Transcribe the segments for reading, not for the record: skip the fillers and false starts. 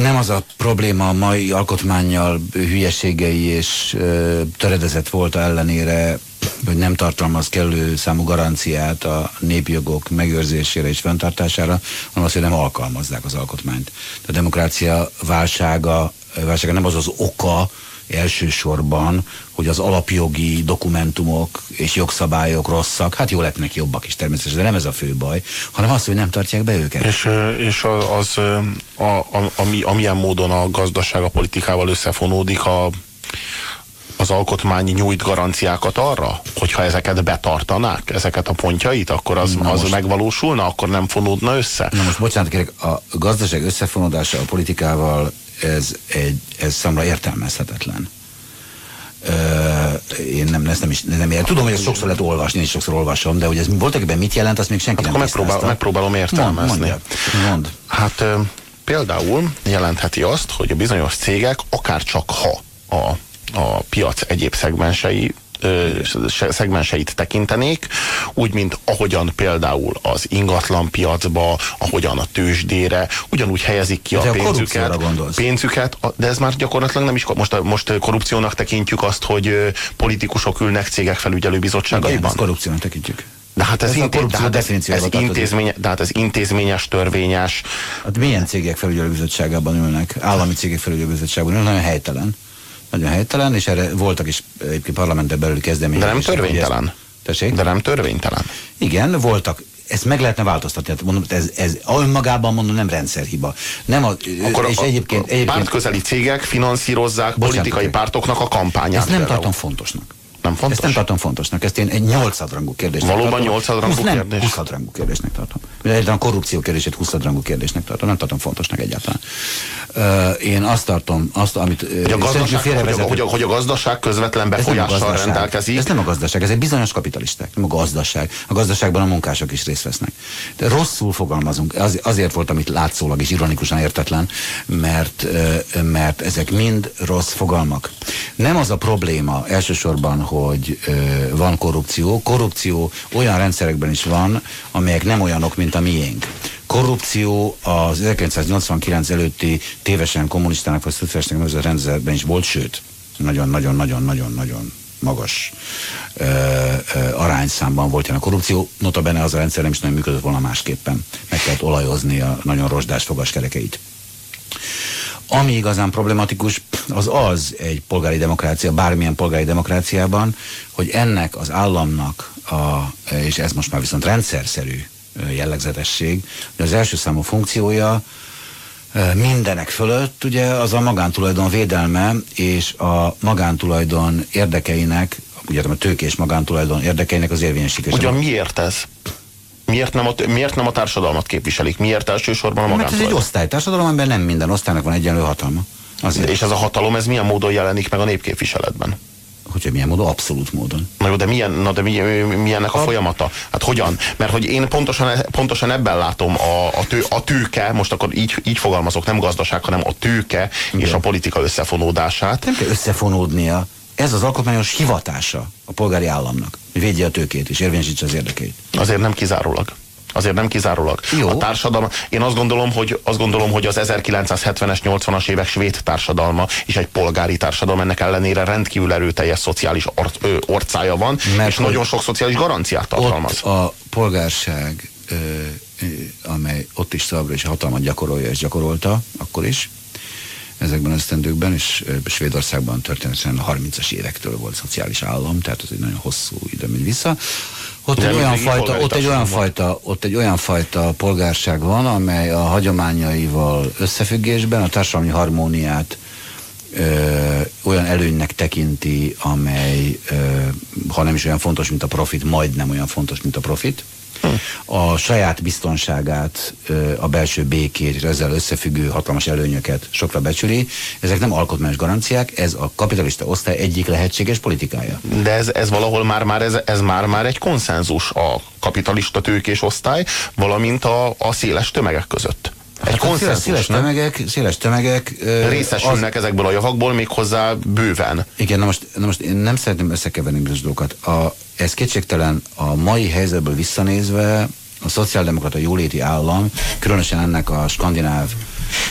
nem az a probléma a mai alkotmánnyal, hülyeségei és töredezett volt ellenére, hogy nem tartalmaz kellő számú garanciát a népjogok megőrzésére és fenntartására, hanem az, hogy nem alkalmazzák az alkotmányt. A demokrácia válsága nem az az oka elsősorban, hogy az alapjogi dokumentumok és jogszabályok rosszak, hát jó lettnek jobbak is természetesen, de nem ez a fő baj, hanem az, hogy nem tartják be őket. És amilyen módon a gazdaság a politikával összefonódik, az alkotmány nyújt garanciákat arra, hogyha ezeket betartanák, ezeket a pontjait, akkor az megvalósulna, akkor nem fonódna össze. Na most bocsánat kérek, a gazdaság összefonódása a politikával ez számra értelmezhetetlen. Én nem értem. Tudom, hogy ezt sokszor lehet olvasni, és sokszor olvasom, de hogy ez voltaképpen mit jelent, azt még senki nem tisztázta. Akkor megpróbálom értelmezni. Mondd. Hát például jelentheti azt, hogy a bizonyos cégek akárcsak ha a piac egyéb szegmenseit tekintenék, úgy, mint ahogyan például az ingatlan piacba, ahogyan a tőzsdére, ugyanúgy helyezik ki a pénzüket, de ez már gyakorlatilag nem is, most korrupciónak tekintjük azt, hogy politikusok ülnek cégek felügyelőbizottságaiban. Ezt korrupciónak tekintjük. De hát ez intézményes, törvényes. Hát milyen cégek felügyelőbizottságában ülnek? Állami cégek felügyelőbizottságában ülnek, nagyon helytelen, és erre voltak is egyébként parlamenten belüli kezdeményezések. De nem törvénytelen. Igen, voltak. Ezt meg lehetne változtatni. Mondom, ez önmagában mondom, nem rendszerhiba. Nem a, akkor és egyébként pártközeli cégek finanszírozzák politikai pártoknak a kampányát. Ezt nem tartom fontosnak. Nem fontos? Ezt nem tartom fontosnak. Ezt én egy 8. kérdésnek tartom. Valóban 8. kérdés? 20. kérdésnek tartom. Egyébként a korrupció kérdését 20. kérdésnek tartom. Nem tartom fontosnak egyáltalán. Én azt tartom, amit... Hogy a gazdaság közvetlen befolyással rendelkezik. Ez nem a gazdaság, ez egy bizonyos kapitalisták. Nem a gazdaság. A gazdaságban a munkások is részt vesznek. De rosszul fogalmazunk. Azért voltam itt látszólag és ironikusan értetlen, mert ezek mind rossz fogalmak. Nem az a probléma elsősorban, hogy van korrupció. Korrupció olyan rendszerekben is van, amelyek nem olyanok, mint a miénk. Korrupció az 1989 előtti tévesen kommunistának vagy szocialistának nevezett rendszerben is volt, sőt, nagyon-nagyon-nagyon-nagyon-nagyon magas arányszámban volt ilyen a korrupció. Nota bene az a rendszer nem is nagyon működött volna másképpen. Meg kellett olajozni a nagyon rozsdás fogaskerekeit. Ami igazán problematikus, az egy polgári demokrácia, bármilyen polgári demokráciában, hogy ennek az államnak, és ez most már viszont rendszerszerű jellegzetesség, hogy az első számú funkciója mindenek fölött ugye az a magántulajdon védelme és a magántulajdon érdekeinek, ugye a tőkés magántulajdon érdekeinek az érvényesítése. Ugyan miért ez? Miért nem a társadalmat képviselik? Miért elsősorban a magántulajdon? Mert ez egy osztálytársadalom, amiben nem minden osztálynak van egyenlő hatalma. Azért. És ez a hatalom, ez milyen módon jelenik meg a népképviseletben? Hogyha milyen módon? Abszolút módon. Na jó, de milyennek a folyamata? Hát hogyan? Mert hogy én pontosan ebben látom a tőke, most akkor így fogalmazok, nem gazdaság, hanem a tőke és a politika összefonódását. Nem kell összefonódnia. Ez az alkotmányos hivatása a polgári államnak, hogy védje a tőkét és érvényesítse az érdekeit. Azért nem kizárólag. Jó. A társadalma, én azt gondolom, hogy az 1970-es, 80-as évek svéd társadalma és egy polgári társadalom ennek ellenére rendkívül erőteljes szociális orcája van, mert és nagyon sok szociális garanciát tartalmaz. A polgárság, amely ott is szabra és hatalmat gyakorolja és gyakorolta, akkor is, ezekben az esztendőkben, és Svédországban történetesen a 30-as évektől volt szociális állam, tehát ez egy nagyon hosszú idő megy vissza. Ott egy olyan fajta polgárság van, amely a hagyományaival összefüggésben a társadalmi harmóniát olyan előnynek tekinti, amely ha nem is olyan fontos, mint a profit, majdnem olyan fontos, mint a profit. A saját biztonságát, a belső békét és ezzel összefüggő hatalmas előnyöket sokra becsüli. Ezek nem alkotmányos garanciák, ez a kapitalista osztály egyik lehetséges politikája. De ez valahol már egy konszenzus a kapitalista tőkés osztály, valamint a széles tömegek között. Egy konszenzus, széles tömegek részesülnek ezekből a javakból, méghozzá bőven. Igen, na most én nem szeretném összekeverni bizonyos dolgokat. Ez kétségtelen, a mai helyzetből visszanézve a szociáldemokrata jóléti állam, különösen ennek a skandináv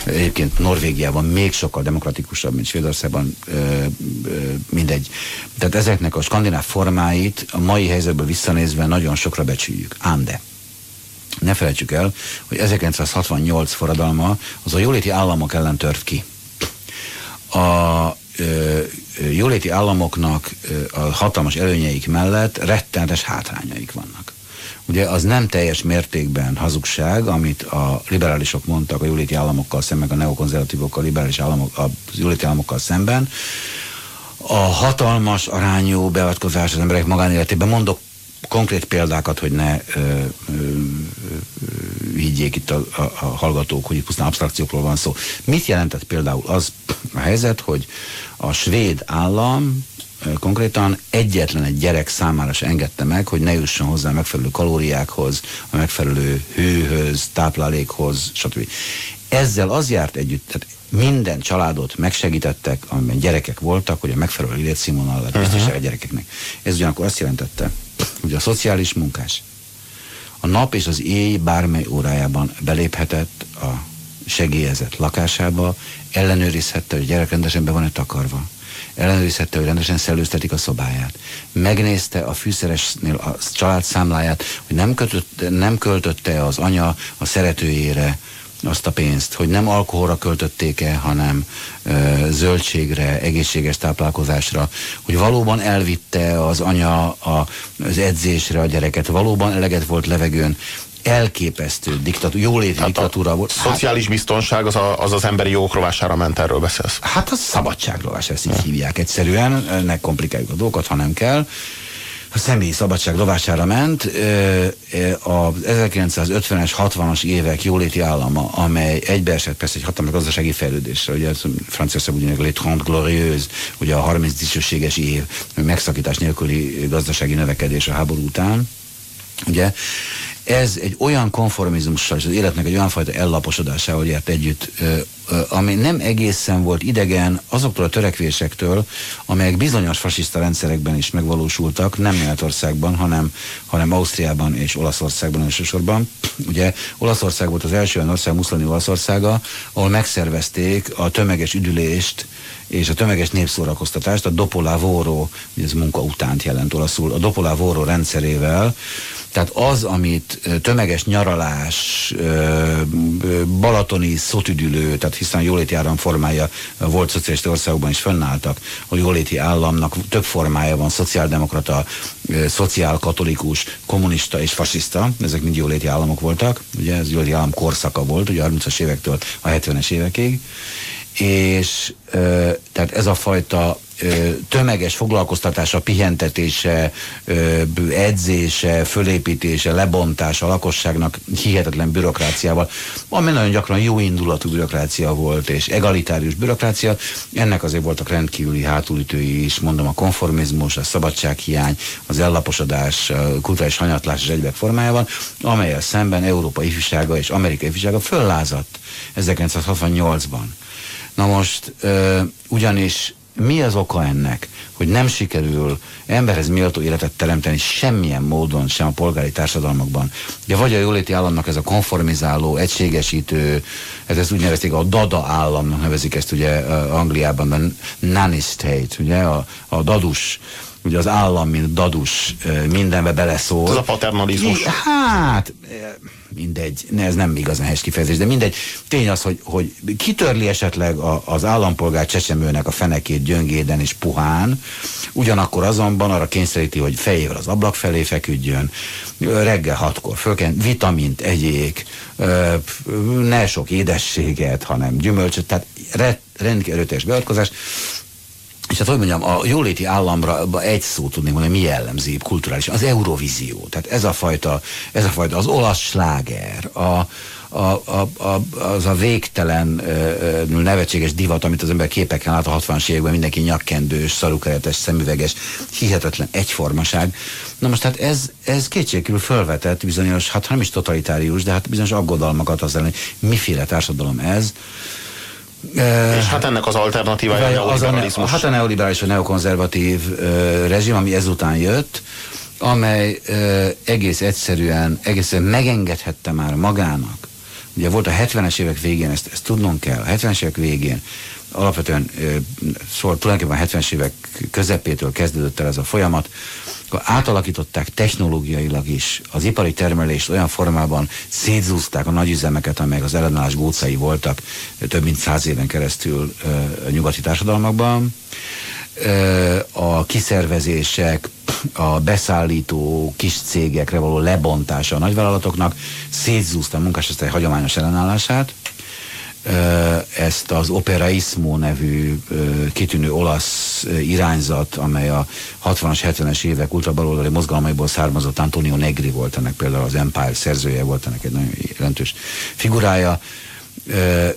Egyébként Norvégiában még sokkal demokratikusabb, mint Svédországban, mindegy. Tehát ezeknek a skandináv formáit a mai helyzetből visszanézve nagyon sokra becsüljük. Ám de ne felejtsük el, hogy 1968 forradalma az a jóléti államok ellen tört ki. A jóléti államoknak a hatalmas előnyeik mellett rettenetes hátrányaik vannak. Ugye az nem teljes mértékben hazugság, amit a liberálisok mondtak a jóléti államokkal szemben, a neokonzervatívokkal, liberális államok, a jóléti államokkal szemben. A hatalmas arányú beavatkozás az emberek magánéletében, mondok konkrét példákat, hogy ne higgyék itt a hallgatók, hogy itt pusztán abstrakciókról van szó. Mit jelentett például az a helyzet, hogy a svéd állam konkrétan egyetlen egy gyerek számára se engedte meg, hogy ne jusson hozzá a megfelelő kalóriákhoz, a megfelelő hőhöz, táplálékhoz, stb. Ezzel az járt együtt, tehát minden családot megsegítettek, amiben gyerekek voltak, hogy a megfelelő életszínvonal biztosítsa a gyerekeknek. Ez ugyanakkor azt jelentette, hogy a szociális munkás a nap és az éj bármely órájában beléphetett a segélyezett lakásába, ellenőrizhette, hogy a gyerek rendesen be van-e takarva, ellenőrizhette, hogy rendesen szellőztetik a szobáját. Megnézte a fűszeresnél a család számláját, hogy nem költötte az anya a szeretőjére azt a pénzt, hogy nem alkoholra költötték-e, hanem zöldségre, egészséges táplálkozásra, hogy valóban elvitte az anya az edzésre a gyereket, valóban eleget volt levegőn. Elképesztő jóléti diktatúra volt. Szociális biztonság az az emberi jogok rovására ment, erről beszélsz. Hát az szabadságrovás, ezt így hívják egyszerűen, ne komplikáljuk a dolgokat, ha nem kell. A személyi szabadság rovására ment az 1950-es, 60-as évek jóléti állama, amely egybeesett persze egy hatalmas gazdasági fejlődésre, ugye Franciaország ugyanek les Trente Glorieuses, ugye a 30 dicsőséges év, megszakítás nélküli gazdasági növekedés a háború után, ugye ez egy olyan konformizmussal és az életnek egy olyan fajta ellaposodásával járt együtt, ami nem egészen volt idegen azoktól a törekvésektől, amelyek bizonyos fasiszta rendszerekben is megvalósultak, nem Németországban, hanem Ausztriában és Olaszországban elsősorban. Ugye Olaszország volt az első olyan ország, muszlimi Olaszországa, ahol megszervezték a tömeges üdülést és a tömeges népszórakoztatást, a dopo lavoro, ez munka utánt jelent olaszul, a dopo lavoro rendszerével. Tehát az, amit tömeges nyaralás, balatoni szotüdülő, tehát hiszen a jóléti állam formája volt, szocialista országokban is fönnálltak, a jóléti államnak több formája van, szociáldemokrata, szociálkatolikus, kommunista és fasiszta, ezek mind jóléti államok voltak, ugye ez jóléti állam korszaka volt, ugye a 30-as évektől a 70-es évekig, és tehát ez a fajta tömeges foglalkoztatása, pihentetése, edzése, fölépítése, lebontása a lakosságnak hihetetlen bürokráciával, ami nagyon gyakran jó indulatú bürokrácia volt, és egalitárius bürokrácia, ennek azért voltak rendkívüli hátulütői is, mondom, a konformizmus, a szabadsághiány, az ellaposodás, a kulturális hanyatlás és egyebek formájában, amelyel szemben Európa ifjúsága és Amerika ifjúsága föllázadt 1968-ban. Na most, ugyanis mi az oka ennek, hogy nem sikerül emberhez méltó életet teremteni semmilyen módon, sem a polgári társadalmakban? De vagy a jóléti államnak ez a konformizáló, egységesítő, ezt úgy nevezték, a dada államnak nevezik ezt ugye Angliában, a nanny state, ugye a dadus, ugye az állam, mint dadus, mindenbe beleszól. Ez a paternalizmus. Hát, mindegy, ez nem igazán helyes kifejezés, de mindegy. Tény az, hogy kitörli esetleg az állampolgár csecsemőnek a fenekét gyöngéden és puhán, ugyanakkor azonban arra kényszeríti, hogy fejével az ablak felé feküdjön, reggel 6-kor fölként, vitamint egyék, ne sok édességet, hanem gyümölcsöt, tehát rendkívül erőteljes beavatkozás. És hát, hogy mondjam, a jóléti államra egy szót tudnék mondani, mi jellemzi kulturálisan, az Eurovízió. Tehát ez a fajta az olasz sláger, az a végtelen nevetséges divat, amit az ember képeken lát a 60-as években, mindenki nyakkendős, szarukeretes, szemüveges, hihetetlen egyformaság. Na most hát ez kétségkívül felvetett bizonyos, hát nem is totalitárius, de hát bizonyos aggodalmakat az ellen, hogy miféle társadalom ez. És hát ennek az alternatívája a neoliberalizmus. Hát a neoliberális, a neokonzervatív rezsim, ami ezután jött, amely egész egyszerűen megengedhette már magának, Ugye volt a 70-es évek végén, ezt tudnunk kell, a 70-es évek végén, alapvetően szóval tulajdonképpen a 70-es évek közepétől kezdődött el ez a folyamat, akkor átalakították technológiailag is az ipari termelést olyan formában, szétzúzták a nagyüzemeket, amelyek az ellenállás gócai voltak több mint 100 éven keresztül a nyugati társadalmakban. A kiszervezések, a beszállító kis cégekre való lebontása a nagyvállalatoknak szétzúzta a munkásosztály hagyományos ellenállását. Ezt az Operaismo nevű kitűnő olasz irányzat, amely a 60-as, 70-es évek ultrabaloldali mozgalmaiból származott, Antonio Negri volt ennek például az Empire szerzője, volt ennek egy nagyon jelentős figurája.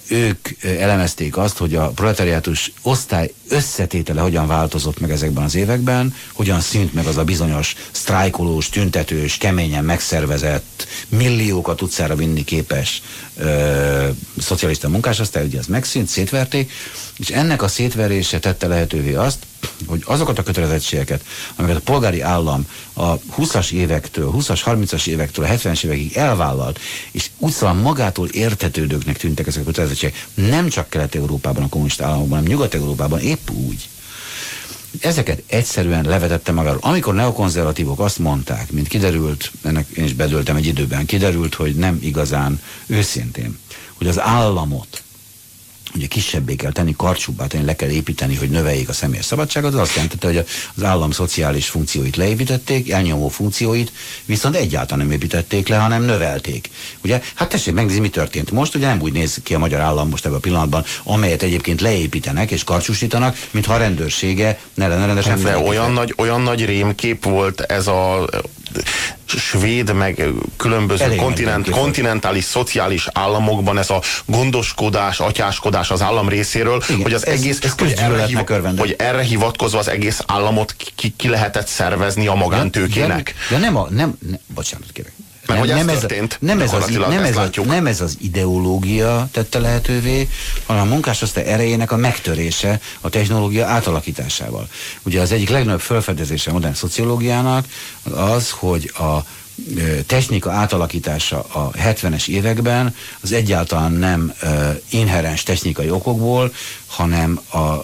Ők elemezték azt, hogy a proletariátus osztály összetétele hogyan változott meg ezekben az években, hogyan szűnt meg az a bizonyos sztrájkolós, tüntetős, keményen megszervezett, milliókat utcára vinni képes szocialista munkásosztály, ugye ez megszűnt, szétverték, és ennek a szétverése tette lehetővé azt, hogy azokat a kötelezettségeket, amiket a polgári állam a 20-as évektől, 20-as, 30-as évektől, 70-es évekig elvállalt, és úgy szóval magától értetődőknek tűntek ezek a kötelezettségek, nem csak Kelet-Európában, a kommunista államokban, hanem Nyugat-Európában épp úgy. Ezeket egyszerűen levetette magáról. Amikor neokonzervatívok azt mondták, mint kiderült, ennek én is bedőltem egy időben, kiderült, hogy nem igazán őszintén, hogy az államot ugye kisebbé kell tenni, karcsúbbá tenni, le kell építeni, hogy növeljék a személyes szabadságot, az azt jelentette, hogy az állam szociális funkcióit leépítették, elnyomó funkcióit, viszont egyáltalán nem építették le, hanem növelték. Ugye? Hát tessék megnézni, mi történt most, ugye nem úgy néz ki a magyar állam most ebben a pillanatban, amelyet egyébként leépítenek és karcsúsítanak, mintha a rendőrsége ne lenne rendesen felépítve. Olyan nagy rémkép volt ez a svéd, meg különböző kontinentális, szociális államokban ez a gondoskodás, atyáskodás az állam részéről, igen, hogy az erre hivatkozva az egész államot ki lehetett szervezni a magántőkének. Bocsánat, kérek. Mert nem, hogy ez történt, nem ez az ideológia tette lehetővé, hanem a munkásosztály erejének a megtörése a technológia átalakításával. Ugye az egyik legnagyobb felfedezése a modern szociológiának az, hogy a technika átalakítása a 70-es években az egyáltalán nem inherens technikai okokból,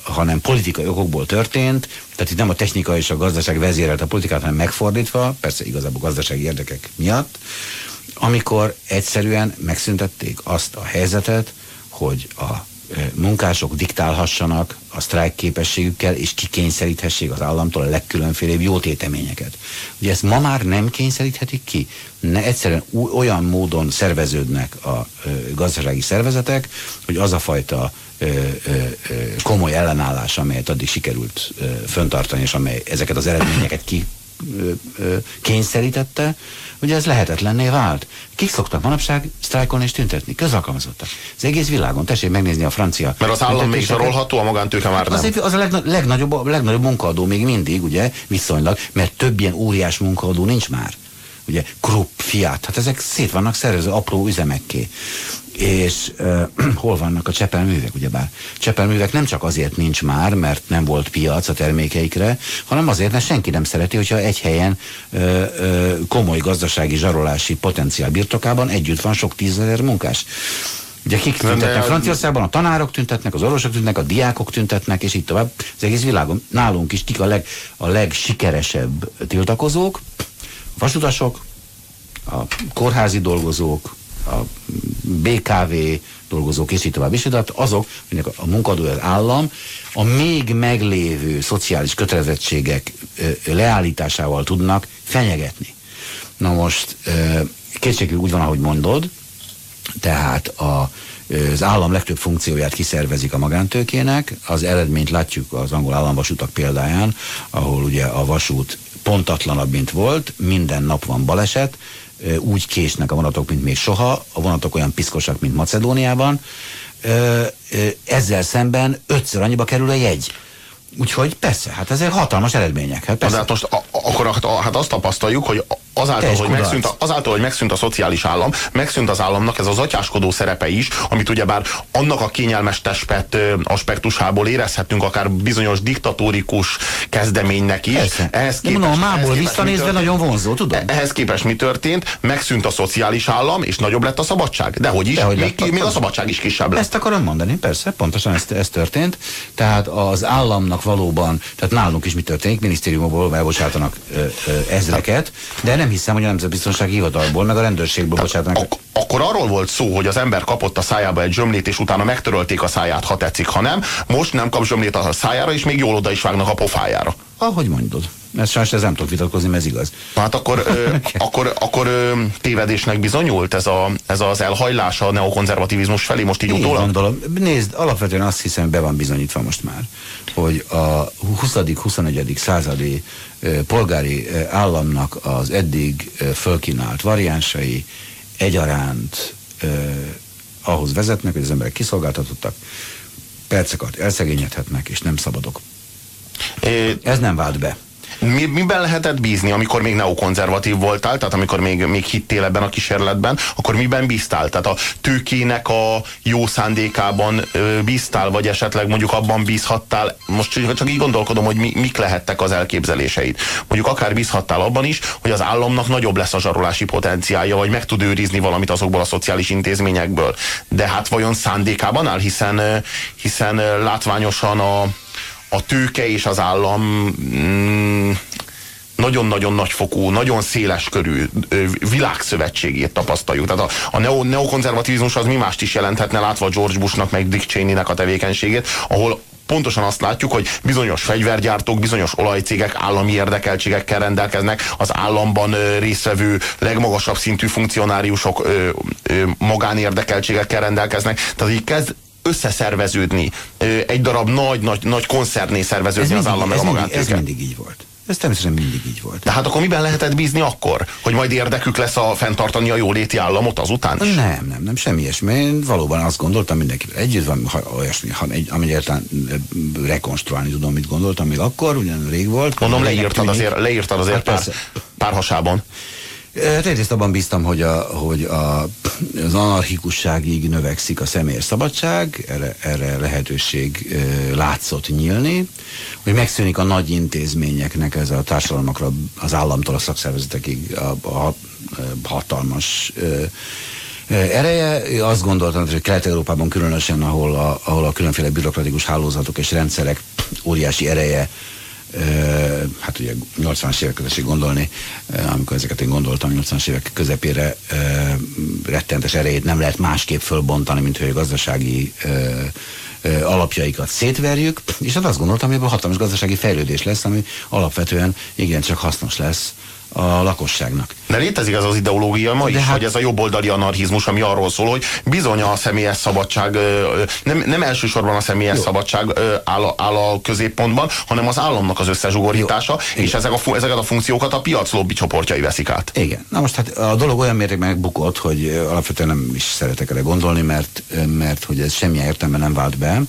hanem politikai okokból történt, tehát itt nem a technika és a gazdaság vezérelt a politikát, hanem megfordítva, persze igazából gazdasági érdekek miatt, amikor egyszerűen megszüntették azt a helyzetet, hogy a munkások diktálhassanak a sztrájk képességükkel, és kikényszeríthessék az államtól a legkülönfélebb jótéteményeket. Ugye ezt ma már nem kényszeríthetik ki. Egyszerűen olyan módon szerveződnek a gazdasági szervezetek, hogy az a fajta komoly ellenállás, amelyet addig sikerült föntartani, és amely ezeket az eredményeket kényszerítette, ugye ez lehetetlenné vált. Kik szoktak manapság sztrájkolni és tüntetni? Közalkalmazottak. Az egész világon. Tessék megnézni a francia... Mert az állam még zsarolható, a magántőke már nem. Az a legnagyobb munkaadó még mindig, ugye, viszonylag, mert több ilyen óriás munkaadó nincs már. Ugye, Krupp, Fiat, hát ezek szét vannak szervező apró üzemekké. És hol vannak a csepelművek, ugyebár? Csepelművek nem csak azért nincs már, mert nem volt piac a termékeikre, hanem azért, mert senki nem szereti, hogyha egy helyen komoly gazdasági zsarolási potenciál birtokában együtt van sok 10 000 munkás. Ugye kik tüntetnek Franciaországban? A tanárok tüntetnek, az orvosok tüntetnek, a diákok tüntetnek, és így tovább. Az egész világon, nálunk is kik a legsikeresebb tiltakozók? A vasutasok, a kórházi dolgozók, a BKV dolgozók, és így tovább is, de azok, aminek a munkadója az állam, a még meglévő szociális kötelezettségek leállításával tudnak fenyegetni. Na most, kétségül úgy van, ahogy mondod, tehát az állam legtöbb funkcióját kiszervezik a magántőkének, az eredményt látjuk az angol államvasutak példáján, ahol ugye a vasút pontatlanabb, mint volt, minden nap van baleset, úgy késnek a vonatok, mint még soha, a vonatok olyan piszkosak, mint Macedóniában, ezzel szemben 5-szer annyiba kerül a jegy. Úgyhogy persze, hát ezek hatalmas eredmények. Hát persze. De hát most akkor azt tapasztaljuk, hogy Azáltal, hogy megszűnt a szociális állam, megszűnt az államnak ez az atyáskodó szerepe is, amit ugyebár annak a kényelmes testpet aspektusából érezhetünk akár bizonyos diktatórikus kezdeménynek is. Ehhez képest, mondom, a mából visszanézve nagyon vonzó, tudod? Ehhez képest mi történt? Megszűnt a szociális állam, és nagyobb lett a szabadság. Dehogy is, dehogy még a szabadság is kisebb lett. Ezt akarom mondani, persze, pontosan ez történt. Tehát az államnak valóban, tehát nálunk is mi történik, minisztériumból elbocsátanak ezreket, de nem hiszem, hogy a Nemzetbiztonsági Hivatalból, meg a rendőrségből bocsátanak. Akkor arról volt szó, hogy az ember kapott a szájába egy zsömlét, és utána megtörölték a száját, ha tetszik, ha nem. Most nem kap zsömlét a szájára, és még jól oda is vágnak a pofájára. Ahogy mondod. Ezt nem tudok vitatkozni, mert ez igaz. Hát akkor tévedésnek bizonyult ez az elhajlás a neokonzervativizmus felé most így utólag? Nézd, alapvetően azt hiszem, be van bizonyítva most már, hogy a 20.-21. századi polgári államnak az eddig fölkínált variánsai egyaránt ahhoz vezetnek, hogy az emberek kiszolgáltatottak, perceket elszegényedhetnek, és nem szabadok. Ez nem vált be. Miben lehetett bízni, amikor még neokonzervatív voltál, tehát amikor még hittél ebben a kísérletben, akkor miben bíztál? Tehát a tőkének a jó szándékában bíztál, vagy esetleg mondjuk abban bízhattál, most csak így gondolkodom, hogy mik lehettek az elképzeléseid. Mondjuk akár bízhattál abban is, hogy az államnak nagyobb lesz a zsarolási potenciálja, vagy meg tud őrizni valamit azokból a szociális intézményekből. De hát vajon szándékában áll, hiszen látványosan a tőke és az állam nagyon-nagyon nagyfokú, nagyon széles körű világszövetségét tapasztaljuk. Tehát a neokonzervativizmus az mi mást is jelenthetne, látva George Bushnak meg Dick Cheneynek a tevékenységét, ahol pontosan azt látjuk, hogy bizonyos fegyvergyártók, bizonyos olajcégek állami érdekeltségekkel rendelkeznek, az államban résztvevő legmagasabb szintű funkcionáriusok magánérdekeltségekkel rendelkeznek. Tehát így kezd összeszerveződni, egy darab nagy koncerné szerveződni az állam meg a magántőke. Ez mindig így volt. Ez természetesen mindig így volt. De hát akkor miben lehetett bízni akkor? Hogy majd érdekük lesz fenntartani a jóléti államot azután is? Nem, semmi ilyesmi. Én valóban azt gondoltam, mindenkivel együtt van, olyasmi, ami egyáltalán rekonstruálni tudom, mit gondoltam még akkor, ugyan rég volt. Mondom, leírtad azért pár hasában. Egyrészt abban bíztam, hogy, az anarchikusságig növekszik a személyes szabadság, erre lehetőség látszott nyílni, hogy megszűnik a nagy intézményeknek ez a társadalmakra, az államtól a szakszervezetekig a hatalmas ereje. Azt gondoltam, hogy Kelet-Európában különösen, ahol a különféle bürokratikus hálózatok és rendszerek óriási ereje, hát ugye 80-as évek közösség gondolni, amikor ezeket én gondoltam, 80-as évek közepére rettenetes erejét nem lehet másképp fölbontani, mint hogy a gazdasági alapjaikat szétverjük, és hát azt gondoltam, hogy ebből hatalmas gazdasági fejlődés lesz, ami alapvetően igencsak hasznos lesz a lakosságnak. De létezik ez az ideológia ma is, hogy ez a jobboldali anarchizmus, ami arról szól, hogy bizony a személyes szabadság, nem elsősorban a személyes szabadság áll a középpontban, hanem az államnak az összezsugorítása, és ezeket a funkciókat a piac lobby csoportjai veszik át. Igen. Na most hát a dolog olyan mértékben megbukott, hogy alapvetően nem is szeretek erre gondolni, mert hogy ez semmilyen értelemben nem vált be.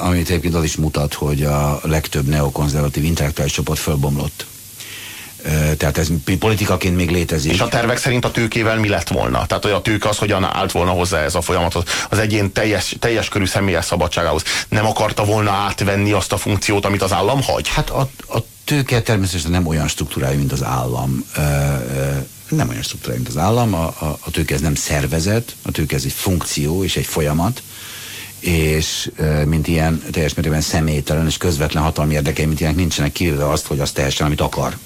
Amit egyébként az is mutat, hogy a legtöbb neokonzervatív intellektuális csoport fölbomlott. Tehát ez politikaként még létezik. És a tervek szerint a tőkével mi lett volna? Tehát a tőke az hogyan állt volna hozzá ez a folyamathoz? Az egyén teljes körű személyes szabadságához. Nem akarta volna átvenni azt a funkciót, amit az állam hagy? Hát a tőke természetesen nem olyan struktúrája, mint az állam. Nem olyan struktúrája, mint az állam. A tőke ez nem szervezet, a tőke ez egy funkció és egy folyamat, és mint ilyen teljes mértékben személytelen és közvetlen hatalmi érdekei, mint ilyenek nincsenek, kivéve azt, hogy azt teljesen, amit akar.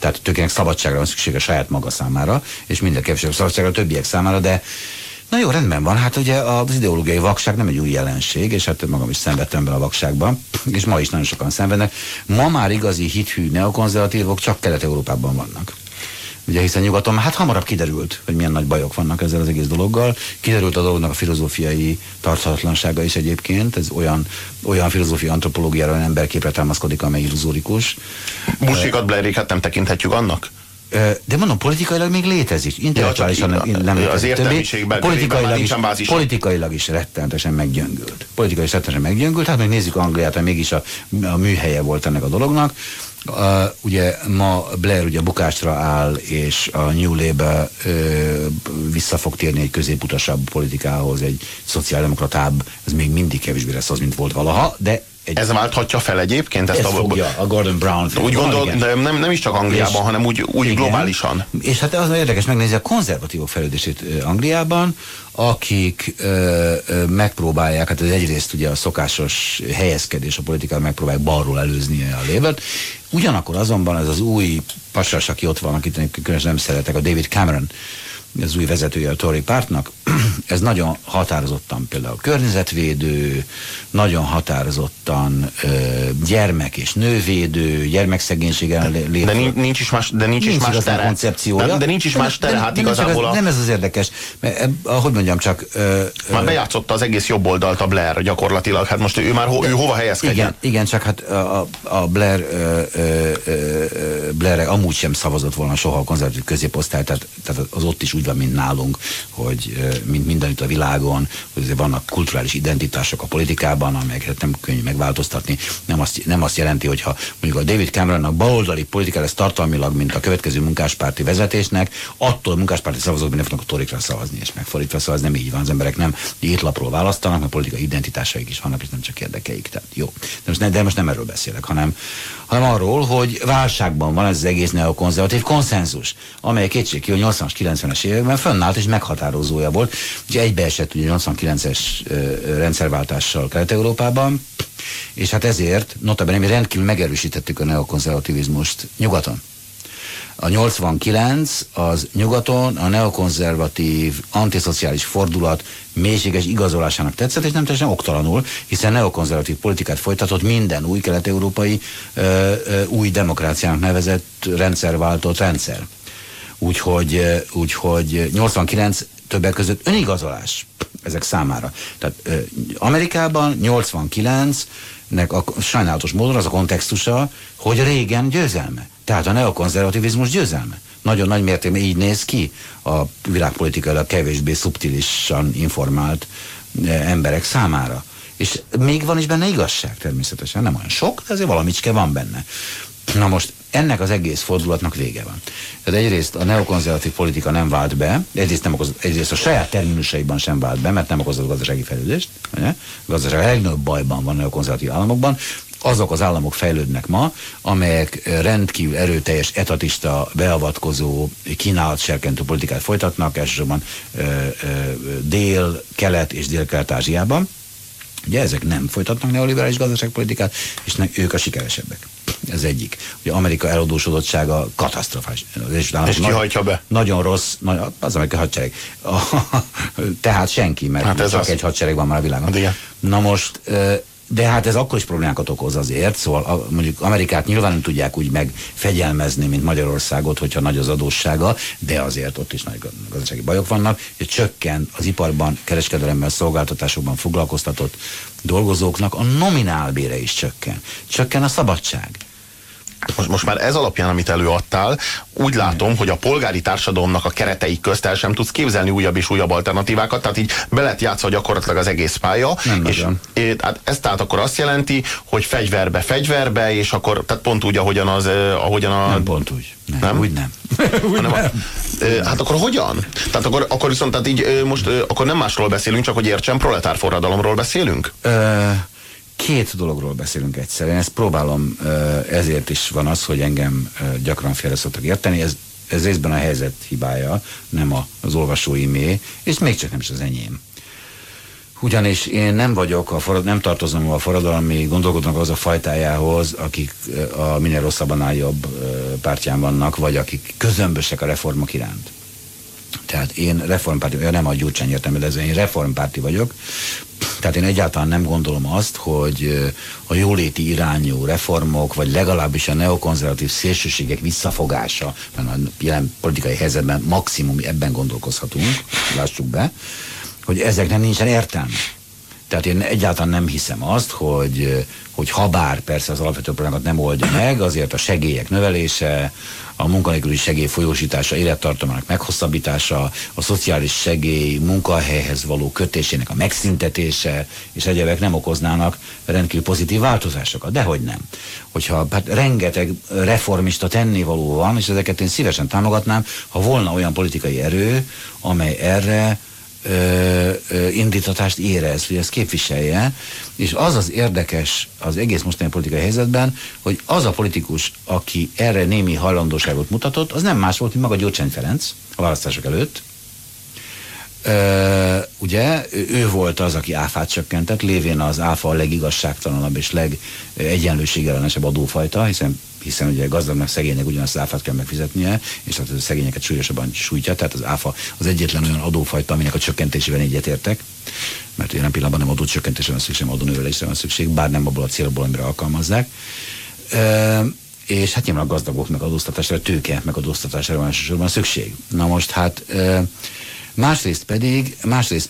Tehát a tőkének szabadságra van szüksége saját maga számára, és minden kevesebb szabadságra a többiek számára, de na jó, rendben van, hát ugye az ideológiai vakság nem egy új jelenség, és hát magam is szenvedtem bele a vakságban, és ma is nagyon sokan szenvednek. Ma már igazi hithű neokonzervatívok csak Kelet-Európában vannak. Ugye hiszen nyugaton, hát hamarabb kiderült, hogy milyen nagy bajok vannak ezzel az egész dologgal. Kiderült a dolognak a filozófiai tarthatatlansága is egyébként. Ez olyan filozófiai antropológiára, olyan emberképre támaszkodik, amely illuzórikus. Bushikat, Blairéket nem tekinthetjük annak? De mondom, politikailag még létezik. Intellektuálisan nem létezik többé. Politikailag is rettenetesen meggyöngült. Hát még nézzük Angliát, mert mégis a műhelye volt ennek a dolognak. Ugye ma Blair ugye bukásra áll, és a New Labour vissza fog térni egy középutasabb politikához, egy szociáldemokratább, ez még mindig kevésbé lesz az, mint volt valaha, de ez válthatja fel egyébként ezt a Gordon Brown úgy gondol, de nem is csak Angliában, és, hanem úgy globálisan. És hát az érdekes megnézni a konzervatívok fejlődését Angliában, akik megpróbálják, hát ez egyrészt ugye a szokásos helyezkedés a politikában megpróbálják balról előzni a lévet. Ugyanakkor azonban ez az új pasas, aki ott van, akit különösen nem szeretek, a David Cameron, az új vezetője a Tory pártnak, ez nagyon határozottan például környezetvédő, nagyon határozottan gyermek és nővédő, gyermekszegénység ellen lévő. De nincs is más tere. Koncepciója. De nincs is más tere, hát igazából a... Nem ez az érdekes, mert ahogy mondjam csak... Már bejátszotta az egész jobb oldalt a Blair gyakorlatilag, hát most ő már ő hova helyezkedjen? Igen, csak hát a Blair amúgy sem szavazott volna soha a konzervatív középosztály, tehát az ott is úgy van, mint nálunk, hogy mint mindenütt a világon, hogy vannak kulturális identitások a politikában, amelyeket nem könnyű megváltoztatni. Nem azt jelenti, hogyha mondjuk a David Cameronnak baloldali politikára ez tartalmilag, mint a következő munkáspárti vezetésnek, attól munkáspárti szavazók nem fognak a Torikra szavazni, és megfordítva szavazni, nem így van, az emberek nem étlapról választanak, mert politikai identitásaik is vannak, és nem csak érdekeik. Tehát jó. De most nem erről beszélek, hanem arról, hogy válságban van ez az egész neokonzervatív konszenzus, amely kétségkívül 80-90-es években fönnállt és meghatározója volt. Ugye egybeesett ugye 89-es rendszerváltással Kelet-Európában, és hát ezért notabene mi rendkívül megerősítettük a neokonzervativizmust nyugaton. A 89 az nyugaton a neokonzervatív, antiszociális fordulat mélységes igazolásának tetszett, és nem teljesen oktalanul, hiszen neokonzervatív politikát folytatott minden új kelet-európai új demokráciának nevezett rendszerváltott rendszer. Úgyhogy 89 többek között önigazolás ezek számára. Tehát Amerikában 89-nek a sajnálatos módon az a kontextusa, hogy Reagan győzelme. Tehát a neokonzervativizmus győzelme. Nagyon nagy mértékben így néz ki a világpolitikailag kevésbé szubtilisan informált emberek számára. És még van is benne igazság természetesen, nem olyan sok, de azért valamicske van benne. Na most ennek az egész fordulatnak vége van. Tehát egyrészt a neokonzervatív politika nem vált be, egyrészt a saját terminusaiban sem vált be, mert nem okozott gazdasági fejlődést. A gazdaság legnagyobb bajban van a neokonzervatív államokban. Azok az államok fejlődnek ma, amelyek rendkívül erőteljes, etatista, beavatkozó, kínálatserkentő politikát folytatnak, elsősorban Dél-, Kelet- és Dél-Kelet-Ázsiában. Ugye ezek nem folytatnak neoliberális gazdaságpolitikát, és ők a sikeresebbek. Ez egyik. Ugye Amerika eladósodottsága katasztrofális. És ki hajtja be? Nagyon rossz, az amerikai hadsereg. Tehát senki, mert hát csak az egy hadsereg van már a világon. De na most... De hát ez akkor is problémákat okoz azért, szóval mondjuk Amerikát nyilván nem tudják úgy megfegyelmezni, mint Magyarországot, hogyha nagy az adóssága, de azért ott is nagy gazdasági bajok vannak, és csökken az iparban, kereskedelemben, szolgáltatásokban foglalkoztatott dolgozóknak a nominálbére is csökken. Csökken a szabadság. Most már ez alapján, amit előadtál, úgy látom, hogy a polgári társadalomnak a keretei közt el sem tudsz képzelni újabb és újabb alternatívákat, tehát így be lett játszva gyakorlatilag az egész pálya. Ez tehát akkor azt jelenti, hogy fegyverbe, és akkor tehát pont úgy, ahogyan a... Nem pont úgy. Nem? Úgy nem. Hát akkor hogyan? Tehát akkor viszont tehát így most akkor nem másról beszélünk, csak hogy értsen, proletárforradalomról beszélünk? Két dologról beszélünk egyszerűen, ezt próbálom, ezért is van az, hogy engem gyakran félre szoktak érteni, ez részben a helyzet hibája, nem az olvasóimé, és még csak nem is az enyém. Ugyanis én nem vagyok, nem tartozom a forradalmi gondolkodóknak az a fajtájához, akik a minél rosszabbnál jobb pártján vannak, vagy akik közömbösek a reformok iránt. Tehát én reformpárti vagyok, nem a Gyurcsány értelmében, de én reformpárti vagyok, tehát én egyáltalán nem gondolom azt, hogy a jóléti irányú reformok, vagy legalábbis a neokonzervatív szélsőségek visszafogása, mert a jelen politikai helyzetben maximum ebben gondolkozhatunk, lássuk be, hogy ezeknek nincsen értelme. Tehát én egyáltalán nem hiszem azt, hogy ha bár persze az alapvető problémákat nem oldja meg, azért a segélyek növelése, a munkanélküli segély folyósítása, élettartamának meghosszabbítása, a szociális segély munkahelyhez való kötésének a megszüntetése és egyebek nem okoznának rendkívül pozitív változásokat. Dehogy nem. Hogyha hát rengeteg reformista tennivaló van, és ezeket én szívesen támogatnám, ha volna olyan politikai erő, amely erre indítatást érez, hogy ezt képviselje, és az az érdekes az egész mostani politikai helyzetben, hogy az a politikus, aki erre némi hajlandóságot mutatott, az nem más volt, mint maga Gyurcsány Ferenc a választások előtt. Ugye, ő volt az, aki áfát csökkentett, lévén az áfa a legigazságtalanabb és legegyenlőségellenesebb adófajta, hiszen ugye gazdagnak, szegénynek ugyanazt az áfát kell megfizetnie, és hát a szegényeket súlyosabban sújtja, tehát az áfa az egyetlen olyan adófajta, aminek a csökkentésében egyetértek, mert jelen pillanatban nem adócsökkentésre van szükség, adónövelésre van szükség, bár nem abból a célból, amire alkalmazzák. És hát nyilván a gazdagok megadóztatására, tőke megadóztatására van elsősorban szükség. Na most hát másrészt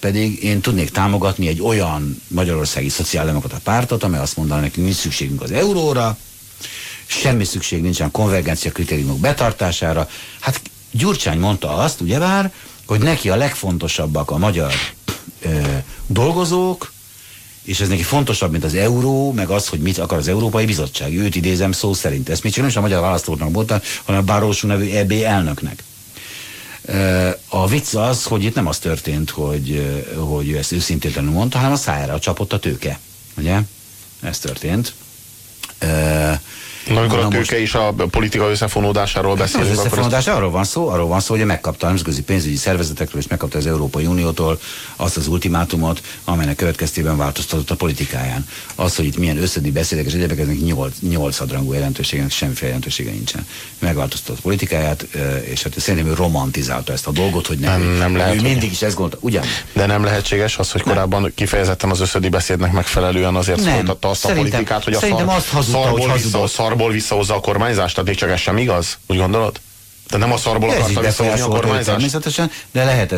pedig én tudnék támogatni egy olyan magyarországi szociáldemokrata pártot, amely azt mondaná nekünk, nincs szükségünk az euróra, semmi szükség nincsen konvergencia kritériumok betartására. Hát Gyurcsány mondta azt, ugyebár, hogy neki a legfontosabbak a magyar dolgozók, és ez neki fontosabb, mint az euró, meg az, hogy mit akar az Európai Bizottság. Őt idézem szó szerint. Ezt még csak nem is a magyar választóknak mondta, hanem a Barroso nevű EB elnöknek. A vicc az, hogy itt nem az történt, hogy ő ezt őszintétlenül mondta, hanem a szájára csapott a tőke. Ugye? Ez történt. Na, amikor a tőke most is a politika összefonódásáról beszélünk. Az összefonódás, arról van szó, hogy megkapta a nemzetközi pénzügyi szervezetekről, és megkapta az Európai Uniótól azt az ultimátumot, amelynek következtében változtatott a politikáján. Az, hogy itt milyen összedi beszédek és egyébként ezeknek 8 hadrangú jelentőségének semmiféle jelentősége nincsen. Megváltoztatott a politikáját, és hát szerintem ő romantizálta ezt a dolgot, hogy nem lehet, ő mindig is ezt gondolta, ugyan? De nem lehetséges az, hogy korábban nem kifejezetten az összedi beszédnek megfelelően azért folytatta azt a politikát, hogy a szarból visszahozza a kormányzást, tehát még csak ez sem igaz, úgy gondolod? Tehát nem a szarból akarta visszahozni a kormányzást? Természetesen, de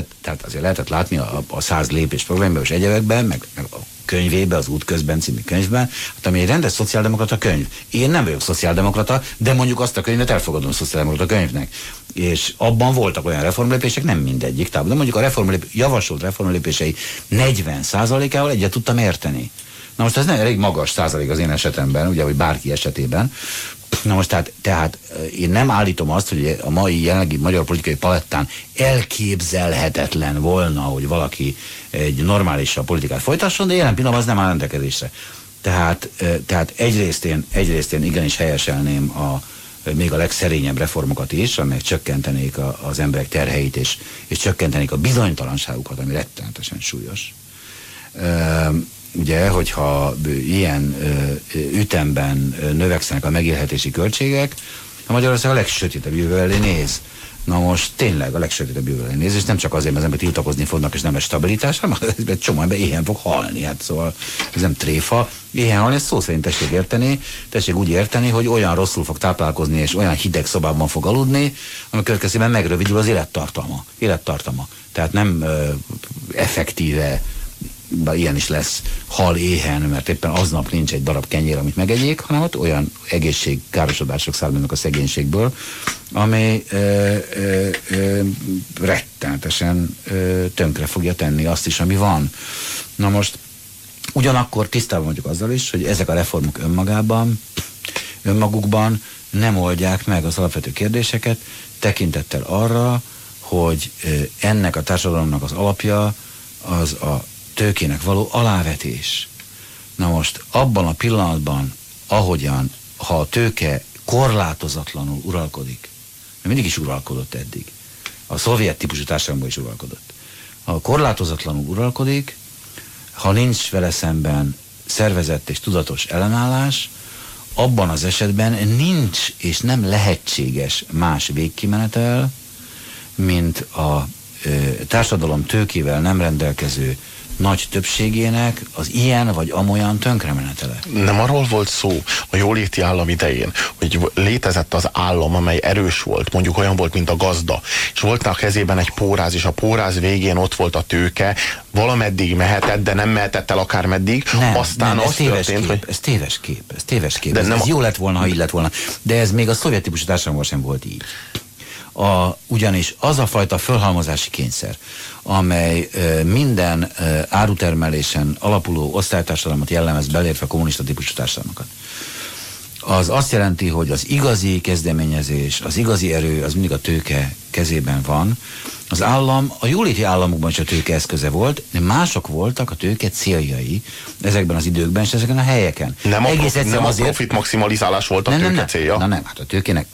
azért lehetett látni a 100 lépés programban és egyebekben, meg a könyvében, az Útközben című könyvben, hát ami egy rendes szociáldemokrata könyv. Én nem vagyok szociáldemokrata, de mondjuk azt a könyvet elfogadom szociáldemokrata könyvnek. És abban voltak olyan reformlépések, nem mindegyik távol, de mondjuk a javasolt reformlépései 40%-ával egyet tudtam érteni. Na most ez nem elég magas százalék az én esetemben, ugye, vagy bárki esetében. Na most tehát én nem állítom azt, hogy a mai jelenlegi magyar politikai palettán elképzelhetetlen volna, hogy valaki egy normálisabb politikát folytasson, de jelen pillanatban az nem áll rendelkezésre. Tehát egyrészt én igenis helyeselném még a legszerényebb reformokat is, amelyek csökkentenék az emberek terheit, és csökkentenék a bizonytalanságukat, ami rettenetesen súlyos. Ugye, hogyha ilyen ütemben növekszenek a megélhetési költségek, a Magyarország a legsötétebb jövő elé néz. Na most tényleg a legsötétebb jövő elé néz, és nem csak azért, mert az emberek tiltakozni fognak, és nem lesz stabilitás, hanem egy csomó ember éhen fog halni. Hát szóval ez nem tréfa. Éhen halni, ezt szó szerint tessék úgy érteni, hogy olyan rosszul fog táplálkozni, és olyan hideg szobában fog aludni, ami következtében megrövidül az élettartama. Tehát nem effektíve, bár ilyen is lesz, hal éhen, mert éppen aznap nincs egy darab kenyér, amit megegyék, hanem ott olyan egészségkárosodások származnak a szegénységből, amely rettenetesen tönkre fogja tenni azt is, ami van. Na most, ugyanakkor tisztában vagyok azzal is, hogy ezek a reformok önmagukban nem oldják meg az alapvető kérdéseket, tekintettel arra, hogy ennek a társadalomnak az alapja az a tőkének való alávetés. Na most abban a pillanatban, ahogyan, ha a tőke korlátozatlanul uralkodik, mert mindig is uralkodott eddig, a szovjet típusú társadalomban is uralkodott, ha korlátozatlanul uralkodik, ha nincs vele szemben szervezett és tudatos ellenállás, abban az esetben nincs és nem lehetséges más végkimenetel, mint a társadalom tőkével nem rendelkező nagy többségének az ilyen vagy amolyan tönkremenetele. Nem arról volt szó a jóléti állam idején, hogy létezett az állam, amely erős volt, mondjuk olyan volt, mint a gazda, és volt a kezében egy póráz, és a póráz végén ott volt a tőke, valameddig mehetett, de nem mehetett el akármeddig. Aztán az történt, hogy... Ez téves kép, ez téves kép. Ez jó lett volna, ha így lett volna. De ez még a szovjet típusú társadalomban sem volt így. Ugyanis az a fajta fölhalmozási kényszer, amely minden árutermelésen alapuló osztálytársadalmat jellemez, belértve kommunista típusú társadalmakat, az azt jelenti, hogy az igazi kezdeményezés, az igazi erő, az mindig a tőke kezében van. Az állam, a jóléti államokban is a tőke eszköze volt, de mások voltak a tőke céljai ezekben az időkben és ezeken a helyeken. Nem a profit maximalizálás volt a tőke célja? Nem, hát a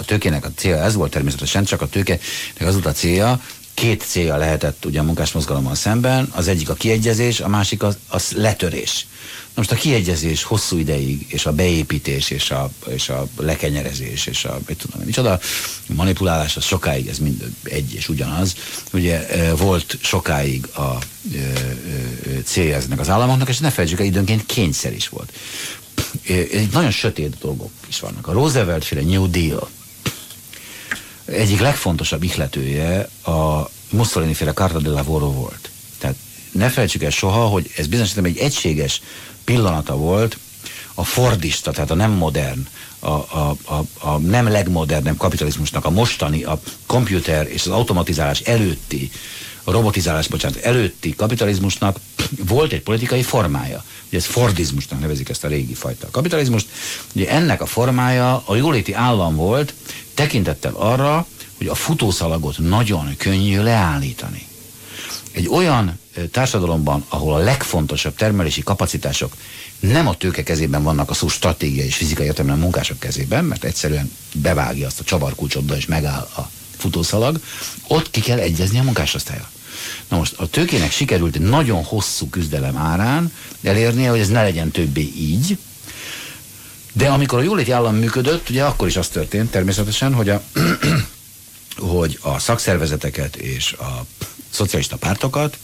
tőkének a célja ez volt természetesen, csak a tőkének az volt a célja. Két célja lehetett ugye a munkásmozgalommal szemben, az egyik a kiegyezés, a másik az letörés. Na most a kiegyezés hosszú ideig, és a beépítés, és a lekenyerezés, és a manipulálás, az sokáig, ez mind egy és ugyanaz. Ugye volt sokáig a célja ezeknek az államoknak, és ne felejtsük el, időnként kényszer is volt. Nagyon sötét dolgok is vannak. A Roosevelt-féle New Deal egyik legfontosabb ihletője a Mussolini-féle Carta del Lavoro volt. Tehát ne felejtsük el soha, hogy ez bizonyosan egy egységes pillanata volt a fordista, tehát a nem modern, a nem legmodernebb kapitalizmusnak, a mostani, a komputer és az automatizálás előtti, a robotizálás, bocsánat, előtti kapitalizmusnak volt egy politikai formája. Ugye ez fordizmusnak nevezik ezt a régi fajta kapitalizmust. Ugye ennek a formája a jóléti állam volt, tekintettel arra, hogy a futószalagot nagyon könnyű leállítani. Egy olyan társadalomban, ahol a legfontosabb termelési kapacitások nem a tőke kezében vannak, a szó stratégiai és fizikai értelemben a munkások kezében, mert egyszerűen bevágja azt a csavarkulcsodba és megáll a futószalag, ott ki kell egyezni a munkásosztályra. Na most a tőkének sikerült egy nagyon hosszú küzdelem árán elérnie, hogy ez ne legyen többé így, de amikor a jóléti állam működött, ugye akkor is az történt természetesen, hogy a szakszervezeteket és a szocialista pártokat,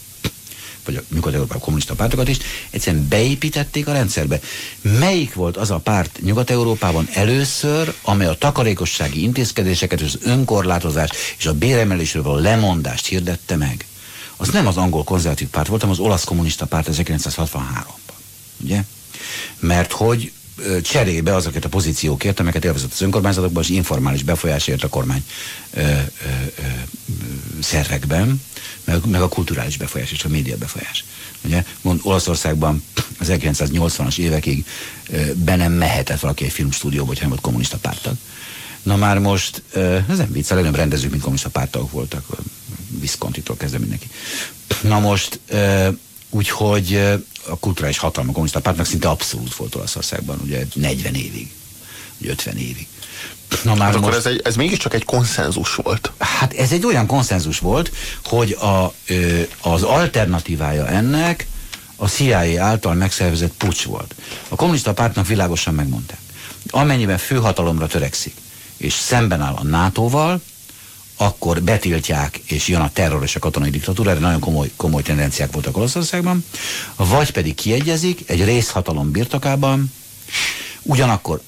vagy a Nyugat-Európában kommunista pártokat is, egyszerűen beépítették a rendszerbe. Melyik volt az a párt Nyugat-Európában először, amely a takarékossági intézkedéseket és az önkorlátozás és a béremelésről való lemondást hirdette meg? Az nem az angol konzervatív párt volt, hanem az olasz kommunista párt 1963-ban. Ugye? Mert hogy cserébe azokat a pozíciókért, amelyeket élvezett az önkormányzatokban, és informális befolyásért a kormány szervekben, meg a kulturális befolyás és a média befolyás. Ugye? Olaszországban az 1980-as évekig be nem mehetett valaki egy filmstúdióba, hogyha nem volt kommunista pártag. Na már most, ez nem vicc, a legnagyobb rendezők, mint kommunista pártagok voltak, Viscontitól kezdve mindenki. Na most, úgyhogy a kulturális hatalma a kommunista pártnak szinte abszolút volt Olaszországban, ugye 40 évig, ugye 50 évig. Na már most, akkor ez mégiscsak egy konszenzus volt. Hát ez egy olyan konszenzus volt, hogy az alternatívája ennek a CIA által megszervezett puccs volt. A kommunista pártnak világosan megmondták, amennyiben főhatalomra törekszik, és szemben áll a NATO-val, akkor betiltják, és jön a terror és a katonai diktatúra, erre nagyon komoly tendenciák voltak Olaszországban, vagy pedig kiegyezik egy részhatalom birtokában, ugyanakkor